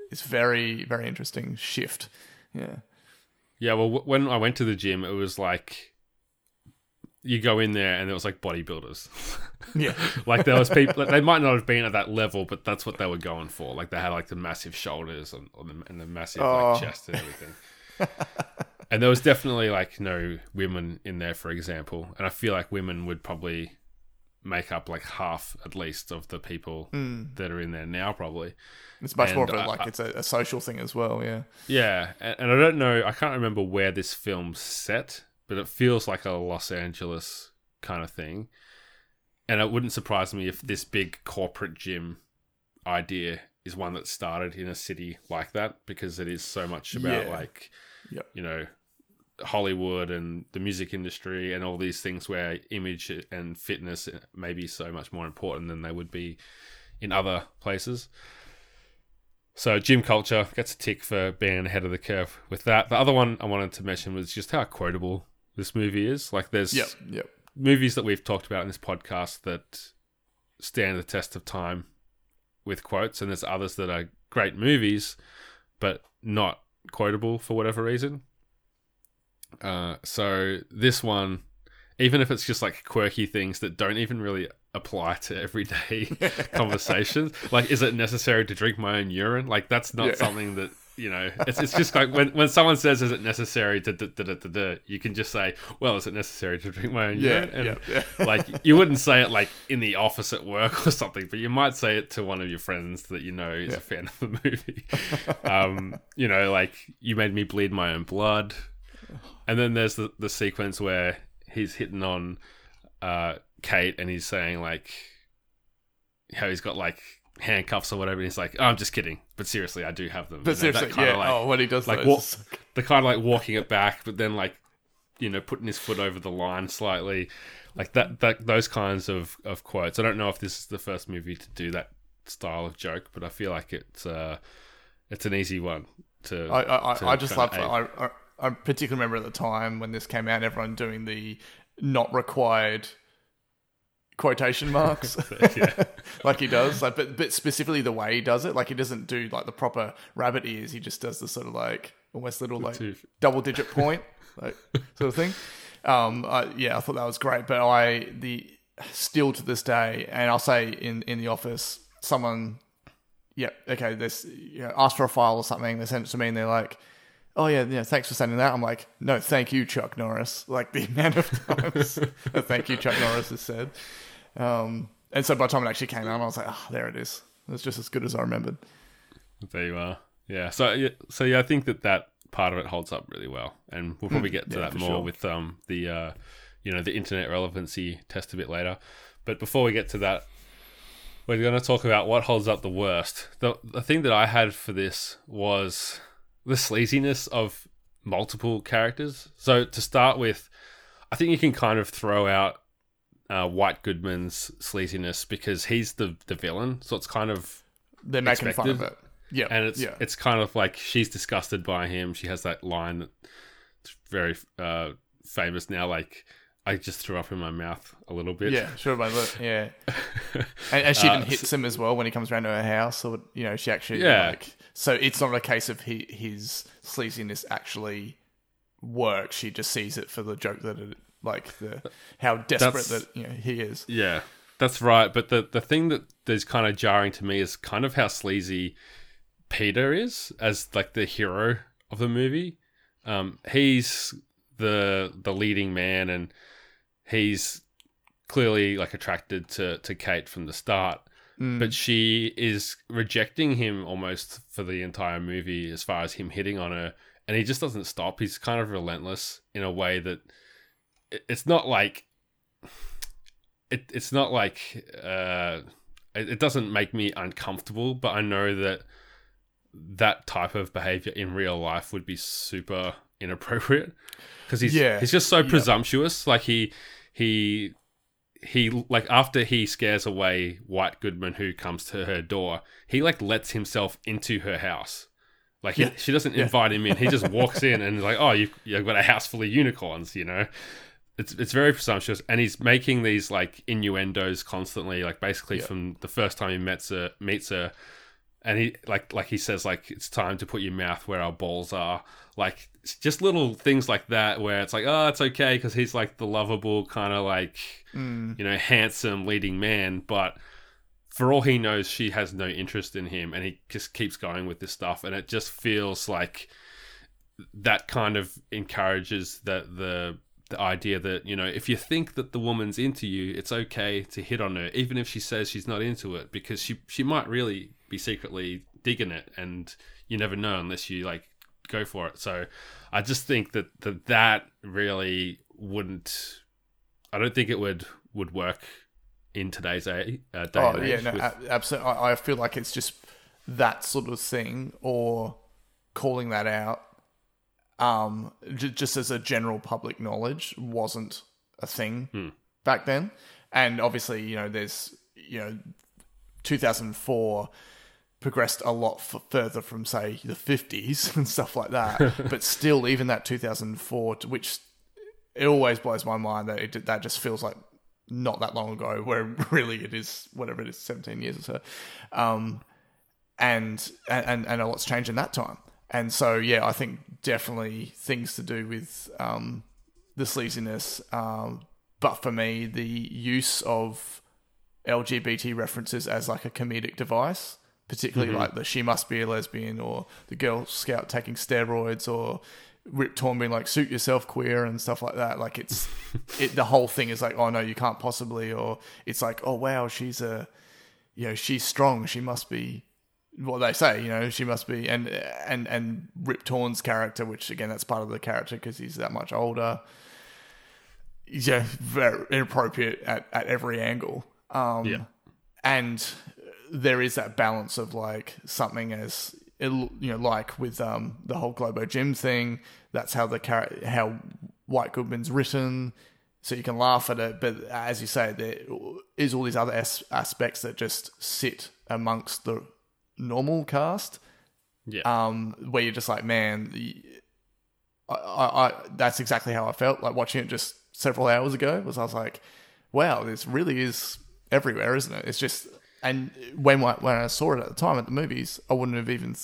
it's very, very interesting shift. Yeah. Yeah. Well, when I went to the gym, it was like, you go in there and it was like bodybuilders. Yeah. Like, there was people, like, they might not have been at that level, but that's what they were going for. Like, they had like the massive shoulders and the massive like, chest and everything. And there was definitely like no women in there, for example. And I feel like women would probably make up like half at least of the people that are in there now, probably. It's much more of it's a social thing as well. Yeah. Yeah. And I don't know, I can't remember where this film's set, but it feels like a Los Angeles kind of thing. And it wouldn't surprise me if this big corporate gym idea is one that started in a city like that, because it is so much about you know, Hollywood and the music industry and all these things where image and fitness may be so much more important than they would be in other places. So gym culture gets a tick for being ahead of the curve with that. The other one I wanted to mention was just how quotable this movie is. Like, there's movies that we've talked about in this podcast that stand the test of time with quotes, and there's others that are great movies but not quotable for whatever reason. So this one, even if it's just like quirky things that don't even really apply to everyday conversations, like, is it necessary to drink my own urine? Like, that's not something that, you know, it's just like when someone says, is it necessary to you can just say, well, is it necessary to drink my own urine? And like, you wouldn't say it like in the office at work or something, but you might say it to one of your friends that you know is a fan of the movie. You know, like, you made me bleed my own blood. And then there's the sequence where he's hitting on Kate, and he's saying like how he's got like handcuffs or whatever, and he's like, oh, I'm just kidding, but seriously, I do have them. But seriously, like, when he does like the kind of like walking it back, but then like, you know, putting his foot over the line slightly, like that those kinds of quotes. I don't know if this is the first movie to do that style of joke, but I feel like it's an easy one to I just love I particularly remember at the time when this came out, everyone doing the not required quotation marks, like he does, like, but specifically the way he does it, like, he doesn't do like the proper rabbit ears. He just does the sort of like almost little like double-digit point like sort of thing. I thought that was great. But still to this day, and I'll say in the office, someone, this, you know, asked for a file or something, they sent it to me, and they're like, oh yeah, thanks for sending that. I'm like, no, thank you, Chuck Norris. Like, the amount of times thank you, Chuck Norris is said. And so by the time it actually came out, I was like, there it is. It's just as good as I remembered. There you are. Yeah. So yeah, I think that part of it holds up really well, and we'll probably get to that more with the you know, the internet relevancy test a bit later. But before we get to that, we're going to talk about what holds up the worst. The thing that I had for this was the sleaziness of multiple characters. So to start with, I think you can kind of throw out White Goodman's sleaziness because he's the villain, so it's kind of they're making fun of it. Yeah, and it's kind of like she's disgusted by him. She has that line that's very famous now, like, I just threw up in my mouth a little bit. Yeah, sure, by the yeah. And she even hits him as well when he comes around to her house, or, you know, she actually like. So it's not a case of his sleaziness actually works. She just sees it for the joke that it like the how desperate that he is. Yeah, that's right. But the thing that is kind of jarring to me is kind of how sleazy Peter is as like the hero of the movie. He's the leading man, and he's clearly like attracted to Kate from the start. Mm. But she is rejecting him almost for the entire movie as far as him hitting on her. And he just doesn't stop. He's kind of relentless in a way that it's not like... It's not like... It doesn't make me uncomfortable, but I know that that type of behavior in real life would be super inappropriate. Because he's just so presumptuous. Like he like after he scares away White Goodman, who comes to her door, he like lets himself into her house. Like she doesn't invite him in. He just walks in and is like, oh, you've got a house full of unicorns, you know? It's very presumptuous. And he's making these like innuendos constantly, like basically from the first time he meets her. And he like he says, like, it's time to put your mouth where our balls are. Like just little things like that where it's like, oh, it's okay because he's like the lovable kind of like, handsome leading man. But for all he knows, she has no interest in him, and he just keeps going with this stuff. And it just feels like that kind of encourages the idea that, if you think that the woman's into you, it's okay to hit on her, even if she says she's not into it, because she might really be secretly digging it, and you never know unless you like go for it. So I just think that really wouldn't... I don't think it would work in today's day and age. Oh, yeah, no, absolutely. I feel like it's just that sort of thing, or calling that out just as a general public knowledge wasn't a thing back then. And obviously, there's, 2004 progressed a lot further from, say, the 50s and stuff like that. But still, even that 2004, which it always blows my mind that that just feels like not that long ago, where really it is, whatever it is, 17 years or so. And a lot's changed in that time. And so, yeah, I think definitely things to do with the sleaziness. But for me, the use of LGBT references as like a comedic device, particularly like the she must be a lesbian, or the Girl Scout taking steroids, or Rip Torn being like, suit yourself queer and stuff like that. Like the whole thing is like, oh no, you can't possibly, or it's like, oh wow, she's she's strong. She must be, well, they say, she must be, and Rip Torn's character, which again, that's part of the character because he's that much older. Yeah. Very inappropriate at every angle. And there is that balance of like something as, like with the whole Globo Gym thing, that's how how White Goodman's written, so you can laugh at it. But as you say, there is all these other aspects that just sit amongst the normal cast, where you're just like, man, I that's exactly how I felt like watching it just several hours ago. I was like, wow, this really is everywhere, isn't it? It's just... And when I saw it at the time at the movies, I wouldn't have even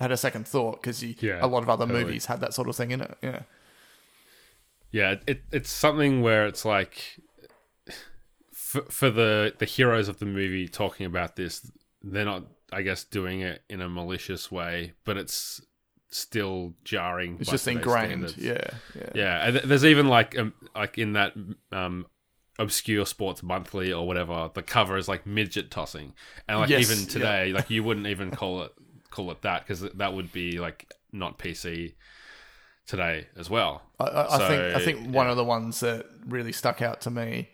had a second thought, because a lot of other movies had that sort of thing in it. Yeah, yeah. It's something where it's like for the heroes of the movie talking about this, they're not, I guess, doing it in a malicious way, but it's still jarring. It's just ingrained. Standards. Yeah, yeah. And there's even like in that Obscure Sports Monthly or whatever, the cover is like midget tossing, and like even today, like you wouldn't even call it that, because that would be like not PC today as well. I think one of the ones that really stuck out to me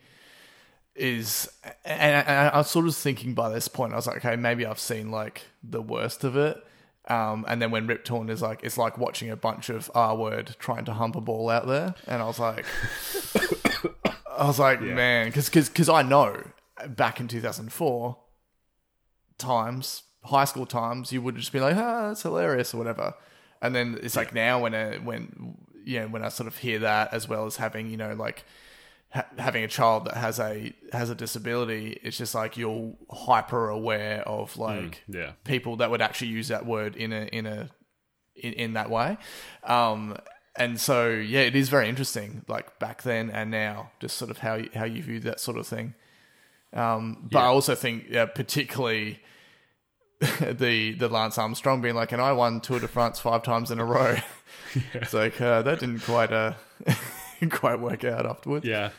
is, and I was sort of thinking by this point, I was like, okay, maybe I've seen like the worst of it. And then when Rip Torn is like, it's like watching a bunch of R-Word trying to hump a ball out there, and I was like. Man, because I know back in 2004 times, high school times, you would just be like, that's hilarious or whatever. And then it's like now when I sort of hear that, as well as having, like having a child that has a disability, it's just like you're hyper aware of like people that would actually use that word in that way. And so, yeah, it is very interesting, like back then and now, just sort of how you view that sort of thing. But I also think, particularly the Lance Armstrong being like, and I won Tour de France 5 times in a row. Yeah. It's like, that didn't quite work out afterwards. Yeah.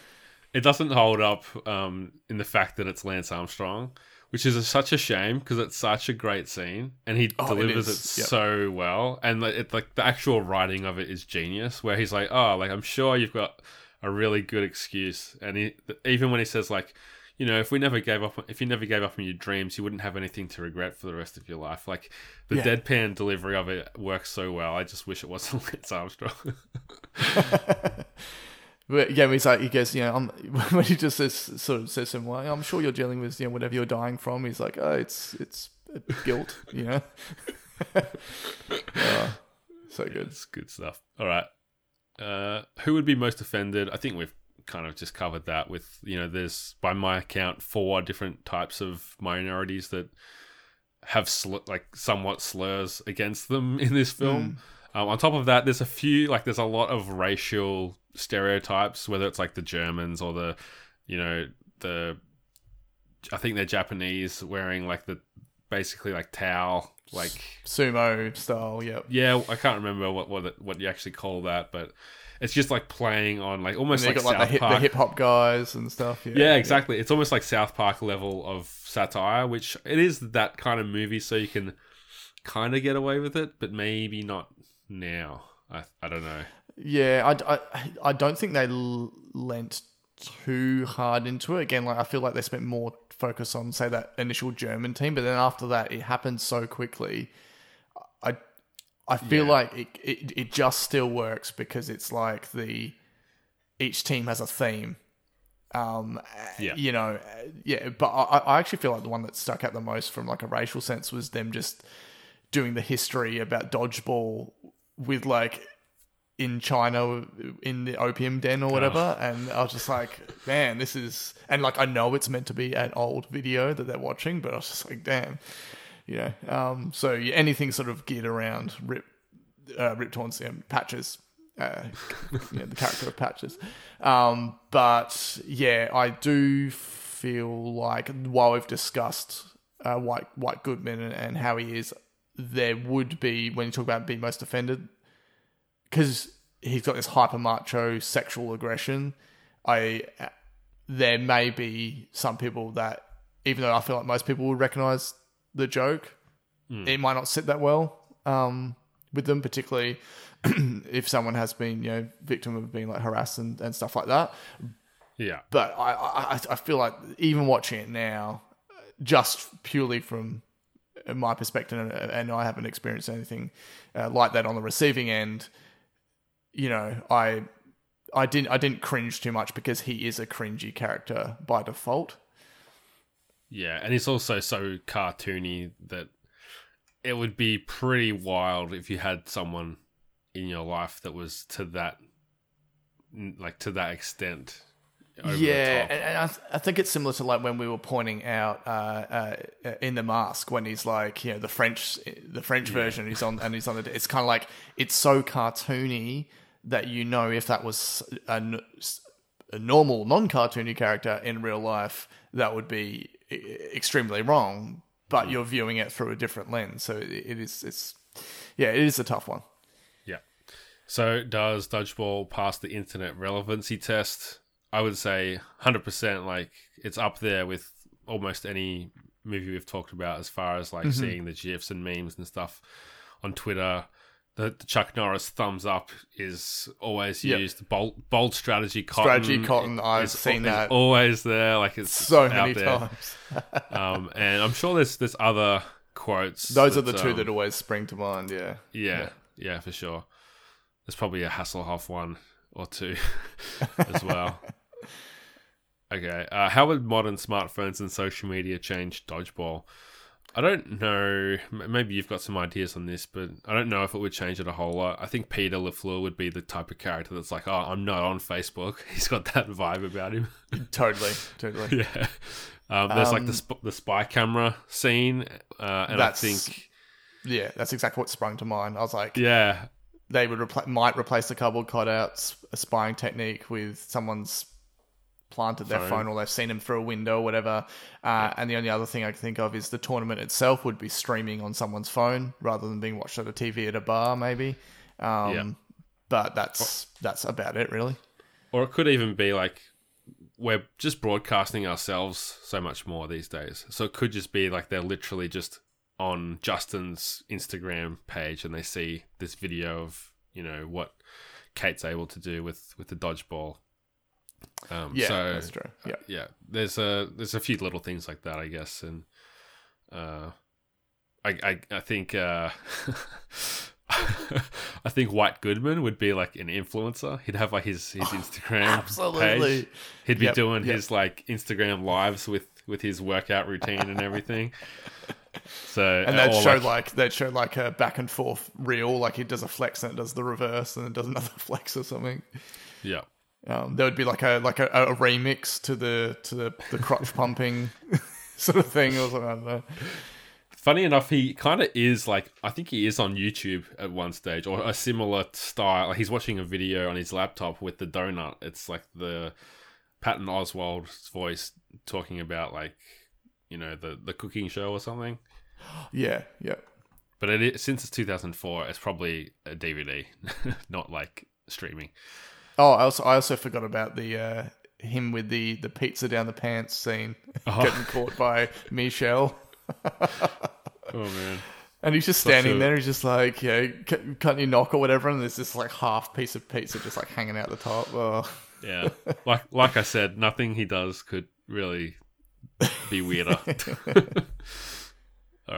It doesn't hold up in the fact that it's Lance Armstrong, which is such a shame because it's such a great scene and he delivers it so well. And it's like the actual writing of it is genius, where he's like, oh, like I'm sure you've got a really good excuse. And he, even when he says like, you know, if you never gave up on your dreams, you wouldn't have anything to regret for the rest of your life. Like the deadpan delivery of it works so well. I just wish it wasn't Lance Armstrong. But yeah, he's like, he goes, you know, when he just says something like, I'm sure you're dealing with, you know, whatever you're dying from. He's like, oh, it's guilt, you know? So good. It's good stuff. All right. Who would be most offended? I think we've kind of just covered that with, you know, there's, by my account, 4 different types of minorities that have somewhat slurs against them in this film. On top of that, there's there's a lot of racial stereotypes, whether it's like the Germans or I think they're Japanese, wearing like the basically like towel, like sumo style. Yeah. I can't remember what you actually call that, but it's just like playing on like almost like South Park, the hip hop guys and stuff. Yeah, exactly. Yeah. It's almost like South Park level of satire, which it is that kind of movie, so you can kind of get away with it, but maybe not now. I don't know. Yeah, I don't think they lent too hard into it. Again, like I feel like they spent more focus on, say, that initial German team, but then after that, it happened so quickly. I feel like it just still works because it's like each team has a theme. You know, yeah. But I actually feel like the one that stuck out the most from like a racial sense was them just doing the history about dodgeball with like, in China, in the opium den or whatever. Oh. And I was just like, man, this is... And, like, I know it's meant to be an old video that they're watching, but I was just like, damn. You know, so yeah, anything sort of geared around Rip Torn's Patches, you know, the character of Patches. But, yeah, I do feel like while we've discussed White Goodman and how he is, there would be, when you talk about being most offended... Because he's got this hyper macho sexual aggression, there may be some people that, even though I feel like most people would recognise the joke, it might not sit that well with them, particularly if someone has been, you know, victim of being like harassed and stuff like that. Yeah, but I feel like even watching it now, just purely from my perspective, and I haven't experienced anything like that on the receiving end. You know, I didn't cringe too much because he is a cringy character by default. Yeah, and he's also so cartoony that it would be pretty wild if you had someone in your life that was to that extent. Yeah, and I think it's similar to like when we were pointing out in The Mask when he's like, you know, the French version he's on, and he's on it's kind of like it's so cartoony that, you know, if that was a normal non-cartoony character in real life, that would be extremely wrong. But you're viewing it through a different lens, so it is a tough one. Yeah. So does Dodgeball pass the internet relevancy test? I would say 100%, like, it's up there with almost any movie we've talked about as far as, like, seeing the GIFs and memes and stuff on Twitter. The Chuck Norris thumbs up is always used. Yep. Bold strategy cotton. I've seen that. It's always there. Like, it's so many times. And I'm sure there's other quotes. Those are the two that always spring to mind, yeah. Yeah, for sure. There's probably a Hasselhoff one or two as well. Okay. How would modern smartphones and social media change Dodgeball? I don't know. Maybe you've got some ideas on this, but I don't know if it would change it a whole lot. I think Peter LaFleur would be the type of character that's like, oh, I'm not on Facebook. He's got that vibe about him. Totally. Yeah. There's like the spy camera scene. And I think... Yeah, that's exactly what sprung to mind. I was like... Yeah. they would might replace the cardboard cutouts, a spying technique with someone's planted their phone or they've seen them through a window or whatever. And the only other thing I can think of is the tournament itself would be streaming on someone's phone rather than being watched on a TV at a bar, maybe. But that's about it, really. Or it could even be like we're just broadcasting ourselves so much more these days. So it could just be like they're literally just on Justin's Instagram page and they see this video of, you know, what Kate's able to do with the dodgeball. So, that's true. There's a few little things like that, I guess, and I think I think White Goodman would be like an influencer. He'd have like his Instagram page. He'd be doing his like Instagram lives with his workout routine and everything. So and they'd show like a back and forth reel. Like he does a flex and it does the reverse and it does another flex or something. Yeah. There would be like a remix to the crotch pumping sort of thing or something. I don't know. Funny enough, he kind of is like, I think he is on YouTube at one stage or a similar style. Like he's watching a video on his laptop with the donut. It's like the Patton Oswalt's voice talking about like, you know, the cooking show or something. Yeah. But since it's 2004, it's probably a DVD, not like streaming. Oh, I also forgot about the him with the pizza down the pants scene, getting caught by Michelle. Oh man! And he's just standing there. He's just like, "Yeah, can't you knock or whatever?" And there's this like half piece of pizza just like hanging out the top. Oh. Yeah, like I said, nothing he does could really be weirder. All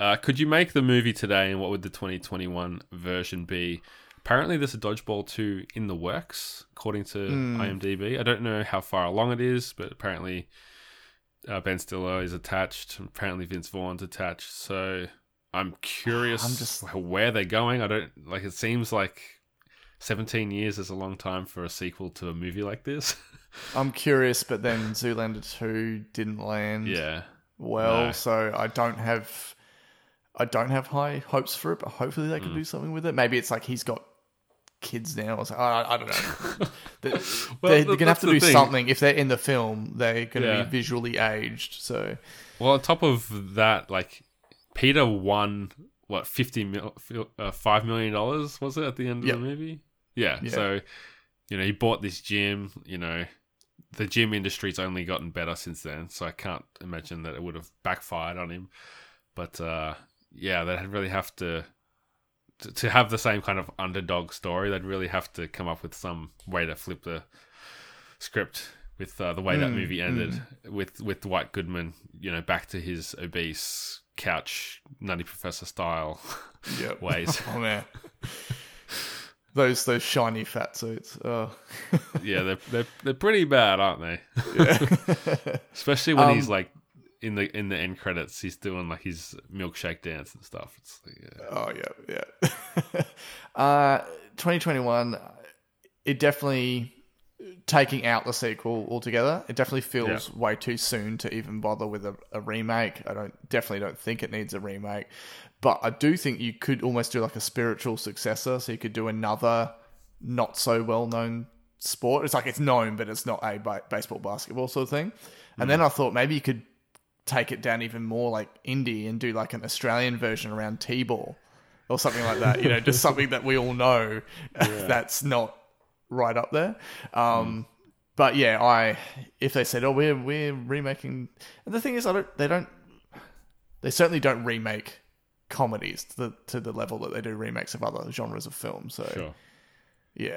right, could you make the movie today? And what would the 2021 version be? Apparently, there's a Dodgeball 2 in the works, according to IMDb. I don't know how far along it is, but apparently Ben Stiller is attached. Apparently, Vince Vaughn's attached. So I'm curious where they're going. I don't like. It seems like 17 years is a long time for a sequel to a movie like this. I'm curious, but then Zoolander 2 didn't land. Yeah. Well, no. So I don't have high hopes for it, but hopefully they can do something with it. Maybe it's like he's got kids now or something. I don't know. They're gonna have to do something. If they're in the film, they're gonna be visually aged. So, well, on top of that, like Peter won what $5 million was it at the end of the movie? Yeah. So, you know, he bought this gym. You know, the gym industry's only gotten better since then. So I can't imagine that it would have backfired on him. But they'd really have to have the same kind of underdog story. They'd really have to come up with some way to flip the script with the way that movie ended with White Goodman, you know, back to his obese couch Nutty Professor style ways. Oh man, those shiny fat suits. Oh. Yeah, they're pretty bad, aren't they? Yeah. Especially when he's like. In the end credits, he's doing like his milkshake dance and stuff. It's like, yeah. Oh yeah. 2021. It definitely taking out the sequel altogether. It definitely feels way too soon to even bother with a remake. I definitely don't think it needs a remake, but I do think you could almost do like a spiritual successor. So you could do another not so well known sport. It's like it's known, but it's not a baseball, basketball sort of thing. And then I thought maybe you could take it down even more like indie and do like an Australian version around T-ball or something like that, you know, just something that we all know that's not right up there. But yeah, if they said, oh, we're remaking, and the thing is, they certainly don't remake comedies to the level that they do remakes of other genres of film. So no,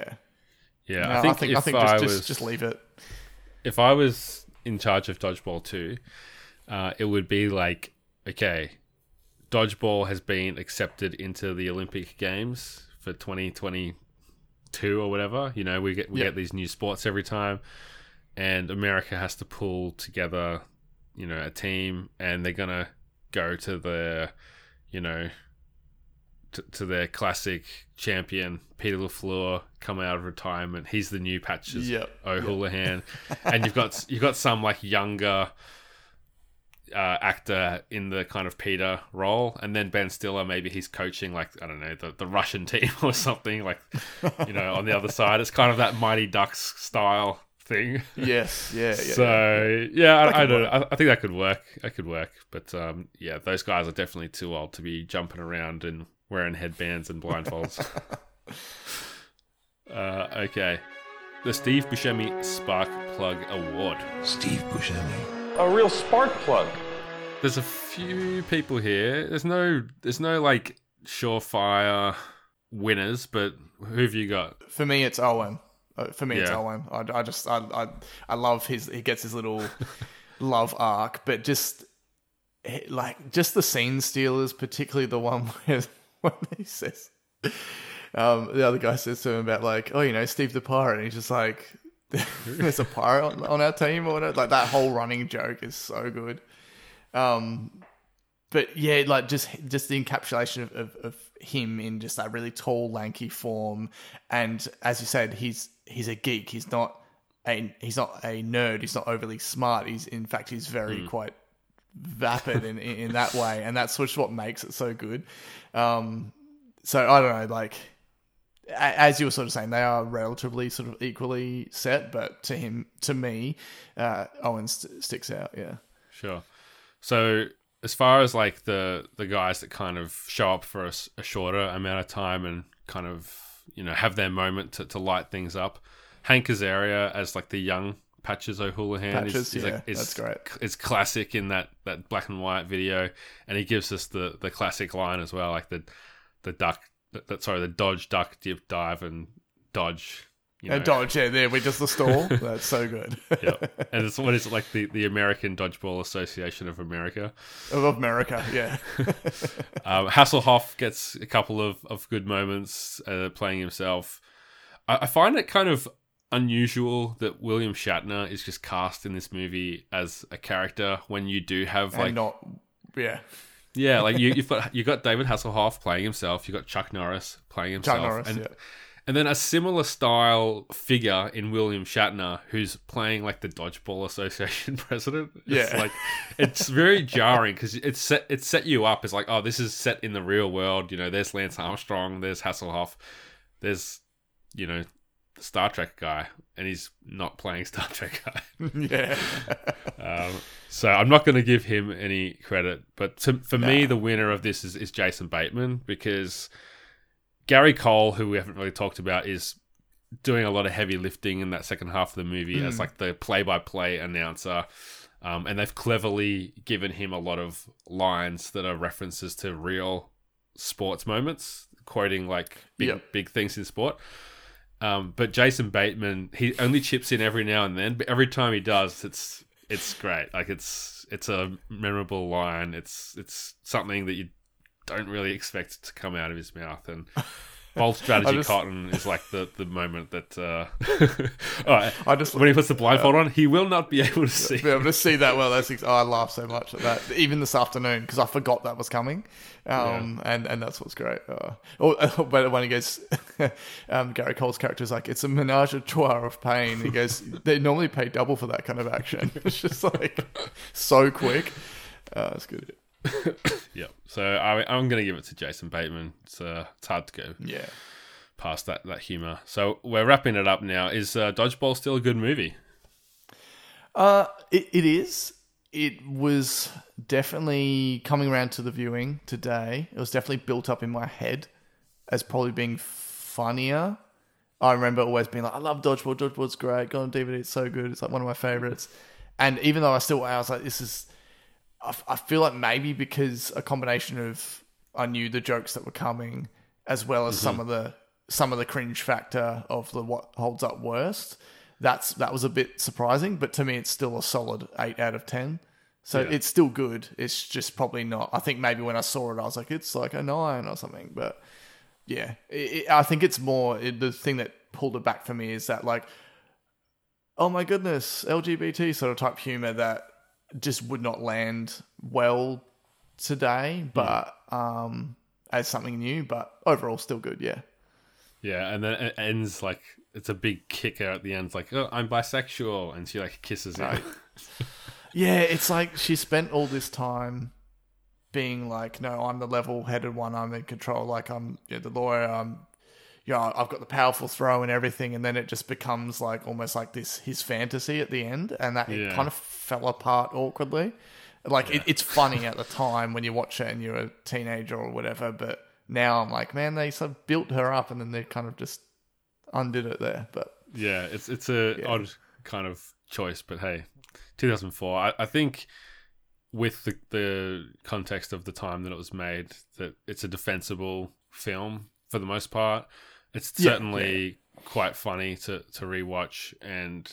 I think just leave it. If I was in charge of Dodgeball 2, it would be like, okay, dodgeball has been accepted into the Olympic Games for 2022 or whatever. You know, we get these new sports every time, and America has to pull together, you know, a team, and they're gonna go to their, you know, to their classic champion Peter LaFleur come out of retirement. He's the new Patches O'Houlihan, and you've got some like younger actor in the kind of Peter role, and then Ben Stiller, maybe he's coaching, like, I don't know, the Russian team or something, like, you know, on the other side. It's kind of that Mighty Ducks style thing. Yes, yeah. So, yeah, I don't know. I think that could work. It could work. But, yeah, those guys are definitely too old to be jumping around and wearing headbands and blindfolds. Okay. The Steve Buscemi Spark Plug Award. Steve Buscemi. A real spark plug. There's a few people here. There's no like surefire winners, but who've you got? For me, it's Owen. It's Owen. I love his. He gets his little love arc, but just the scene stealers, particularly the one where when he says, the other guy says to him about, like, oh, you know, Steve the Pirate, and he's just like, there's a pirate on our team or whatever. Like, that whole running joke is so good. But yeah, like just the encapsulation of him in just that really tall, lanky form. And as you said, he's a geek. He's not a nerd. He's not overly smart. In fact, he's very quite vapid in that way. And that's what makes it so good. So I don't know, like, as you were sort of saying, they are relatively sort of equally set, but to me, Owen sticks out. Yeah, sure. So as far as like the guys that kind of show up for a shorter amount of time and kind of, you know, have their moment to light things up, Hank Azaria as like the young Patches O'Houlihan is that's great. It's classic in that black and white video, and he gives us the classic line as well, like the dodge, duck, dip, dive, and dodge. You know. And dodge, yeah, there, we just the stall. That's so good. Yeah. And it's what is it, like the American Dodgeball Association of America. Of America, yeah. Hasselhoff gets a couple of good moments playing himself. I find it kind of unusual that William Shatner is just cast in this movie as a character when you do have like... Yeah, like you've got David Hasselhoff playing himself, you've got Chuck Norris playing himself. And then a similar style figure in William Shatner who's playing like the Dodgeball Association president. It's very jarring because it set you up as like, oh, this is set in the real world, you know, there's Lance Armstrong, there's Hasselhoff, there's, you know, the Star Trek guy, and he's not playing Star Trek guy. Yeah. So I'm not going to give him any credit, but for me, the winner of this is Jason Bateman, because Gary Cole, who we haven't really talked about, is doing a lot of heavy lifting in that second half of the movie as like the play-by-play announcer. And they've cleverly given him a lot of lines that are references to real sports moments, quoting like big things in sport. But Jason Bateman, he only chips in every now and then, but every time he does, it's great. Like it's a memorable line. It's something that you don't really expect to come out of his mouth. And Bold Strategy Cotton is like the moment that all right, when he puts the blindfold on, he will not be able to see. Be able to see that well. I laugh so much at that, even this afternoon, because I forgot that was coming. And that's what's great. But when he goes, Gary Cole's character is like, it's a menage a trois of pain. He goes, they normally pay double for that kind of action. It's just like so quick. That's good. Yep. So I'm going to give it to Jason Bateman. It's hard to go past that humor. So we're wrapping it up now. Is Dodgeball still a good movie? It is. It was definitely coming around to the viewing today. It was definitely built up in my head as probably being funnier. I remember always being like, I love Dodgeball. Dodgeball's great. Go on DVD. It's so good. It's like one of my favorites. And even though I was like, this is... I feel like maybe because a combination of I knew the jokes that were coming, as well as some of the cringe factor of the what holds up worst. That was a bit surprising, but to me, it's still a solid 8 out of 10. So it's still good. It's just probably not. I think maybe when I saw it, I was like, it's like a 9 or something. But yeah, I think it's more the thing that pulled it back for me is that like, oh my goodness, LGBT sort of type humor that just would not land well today, but as something new, but overall still good. Yeah. And then it ends like it's a big kicker at the end, like, oh, I'm bisexual, and she like kisses him. Yeah, it's like she spent all this time being like, no, I'm the level-headed one, I'm in control, like I'm the lawyer, I've got the powerful throw and everything, and then it just becomes like almost like this his fantasy at the end, and that it kind of fell apart awkwardly. Like it's funny at the time when you watch it and you're a teenager or whatever, but now I'm like, man, they sort of built her up and then they kind of just undid it there. But yeah, it's a odd kind of choice, but hey, 2004. I think with the context of the time that it was made, that it's a defensible film for the most part. It's certainly quite funny to rewatch, and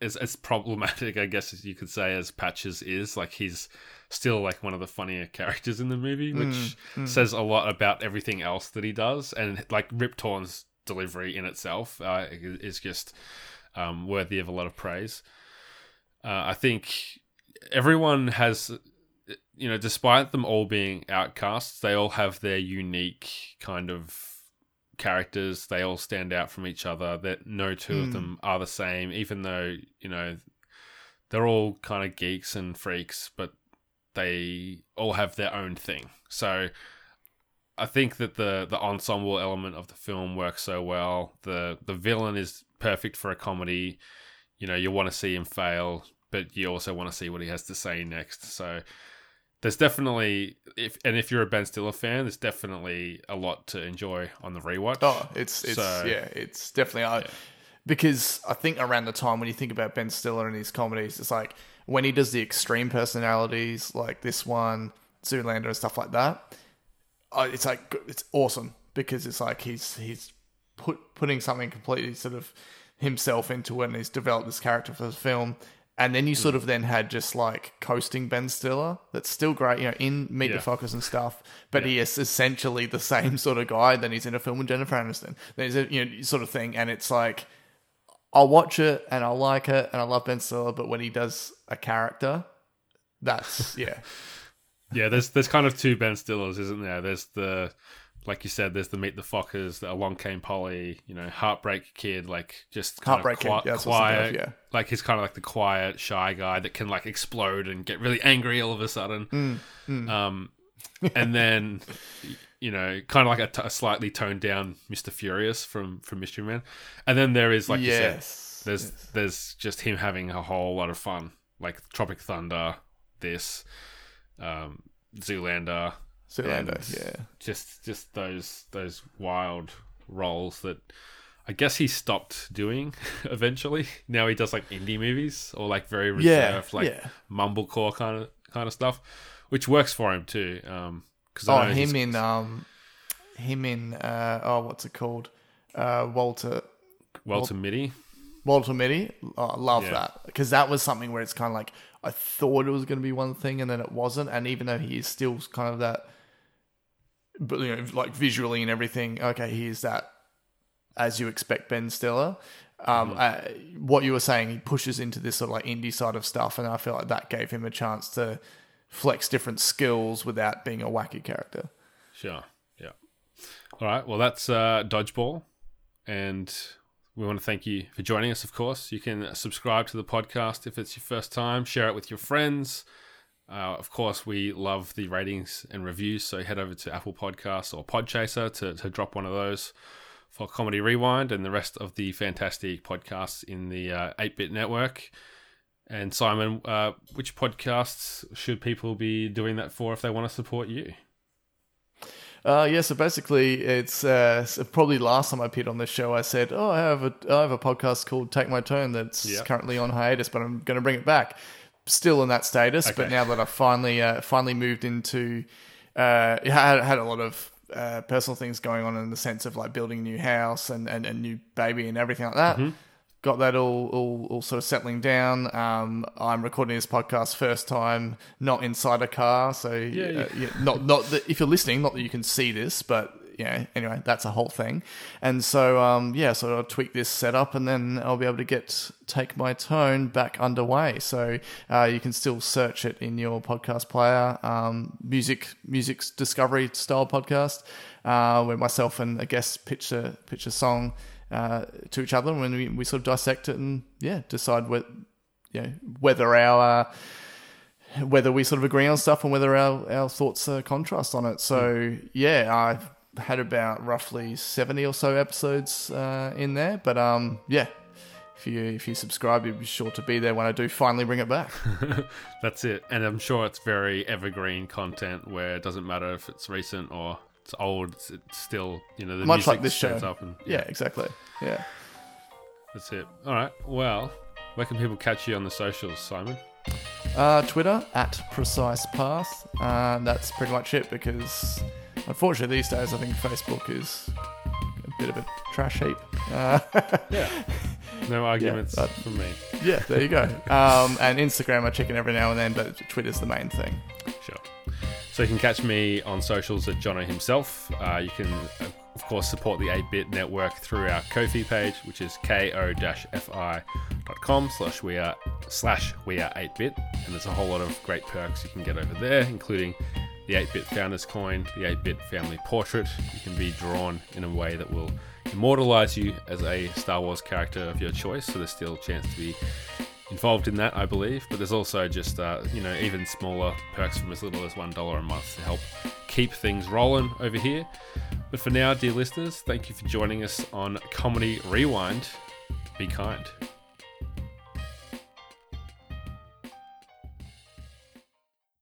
it's problematic, I guess you could say, as Patches is. Like, he's still like one of the funnier characters in the movie, which says a lot about everything else that he does. And like Rip Torn's delivery in itself is just worthy of a lot of praise. I think everyone has, despite them all being outcasts, they all have their unique kind of characters. They all stand out from each other, that no two of them are the same, even though they're all kind of geeks and freaks, but they all have their own thing. So I think that the ensemble element of the film works so well. The villain is perfect for a comedy. You want to see him fail, but you also want to see what he has to say next. So there's definitely, if you're a Ben Stiller fan, there's definitely a lot to enjoy on the rewatch. Oh, it's definitely, because I think around the time when you think about Ben Stiller and his comedies, it's like when he does the extreme personalities like this one, Zoolander and stuff like that, it's like, it's awesome, because it's like he's putting something completely sort of himself into it, and he's developed this character for the film. And then you sort of then had just like coasting Ben Stiller. That's still great, in Meet the Fockers and stuff. But he is essentially the same sort of guy. Then he's in a film with Jennifer Aniston. Then he's sort of thing. And it's like, I'll watch it and I'll like it and I love Ben Stiller. But when he does a character, that's, yeah, there's kind of two Ben Stillers, isn't there? There's the, like you said, there's the Meet the Fockers, the Along Came Polly, Heartbreak Kid, like just kind of quiet. Like he's kind of like the quiet, shy guy that can like explode and get really angry all of a sudden. And then, kind of like a slightly toned down Mr. Furious from Mystery Man. And then there is, like you said, there's just him having a whole lot of fun, like Tropic Thunder, this, Zoolander. Just those wild roles that I guess he stopped doing eventually. Now he does like indie movies or like very reserved, mumblecore kind of stuff, which works for him too. Because what's it called? Walter Mitty. Walter Mitty, I love that, because that was something where it's kind of like I thought it was going to be one thing and then it wasn't, and even though he is still kind of that, but like visually and everything, okay, he is that as you expect Ben Stiller. What you were saying, he pushes into this sort of like indie side of stuff, and I feel like that gave him a chance to flex different skills without being a wacky character. Sure, yeah. All right, well that's Dodgeball, and we want to thank you for joining us, of course. You can subscribe to the podcast if it's your first time. Share it with your friends. Of course, we love the ratings and reviews, so head over to Apple Podcasts or Podchaser to drop one of those for Comedy Rewind and the rest of the fantastic podcasts in the 8-Bit Network. And Simon, which podcasts should people be doing that for if they want to support you? So basically, it's probably last time I appeared on this show, I said, I have a podcast called Take My Turn that's currently on hiatus, but I'm going to bring it back. Still in that status, but now that I've finally moved into, had a lot of personal things going on in the sense of like building a new house and a new baby and everything like that. Mm-hmm. Got that all sort of settling down. I'm recording this podcast first time, not inside a car, so not that, if you're listening, not that you can see this, but anyway, that's a whole thing. And so so I'll tweak this setup, and then I'll be able to get Take My Tone back underway. So you can still search it in your podcast player, music discovery style podcast, where myself and a guest pitch a song to each other, and we sort of dissect it and decide what you know, whether we sort of agree on stuff and whether our thoughts contrast on it. So yeah, I've had about roughly 70 or so episodes in there, but yeah, if you subscribe, you'll be sure to be there when I do finally bring it back. That's it. And I'm sure it's very evergreen content where it doesn't matter if it's recent or it's old, it's still, you know, the much music like this show up and, yeah, exactly, yeah, that's it. All right, well, where can people catch you on the socials, Simon? Twitter @PrecisePath. That's pretty much it, because unfortunately these days I think Facebook is a bit of a trash heap. Yeah, no arguments from me. Yeah, there you go. And Instagram I check in every now and then, but Twitter's the main thing. Sure. So you can catch me on socials at Jono himself. You can of course support the 8-Bit Network through our Ko-fi page, which is ko-fi.com/weare8bit, and there's a whole lot of great perks you can get over there, including the 8-Bit Founders Coin, the 8-Bit Family Portrait. You can be drawn in a way that will immortalize you as a Star Wars character of your choice, so there's still a chance to be involved in that, I believe. But there's also just you know, even smaller perks from as little as $1 a month to help keep things rolling over here. But for now, dear listeners, thank you for joining us on Comedy Rewind. Be kind.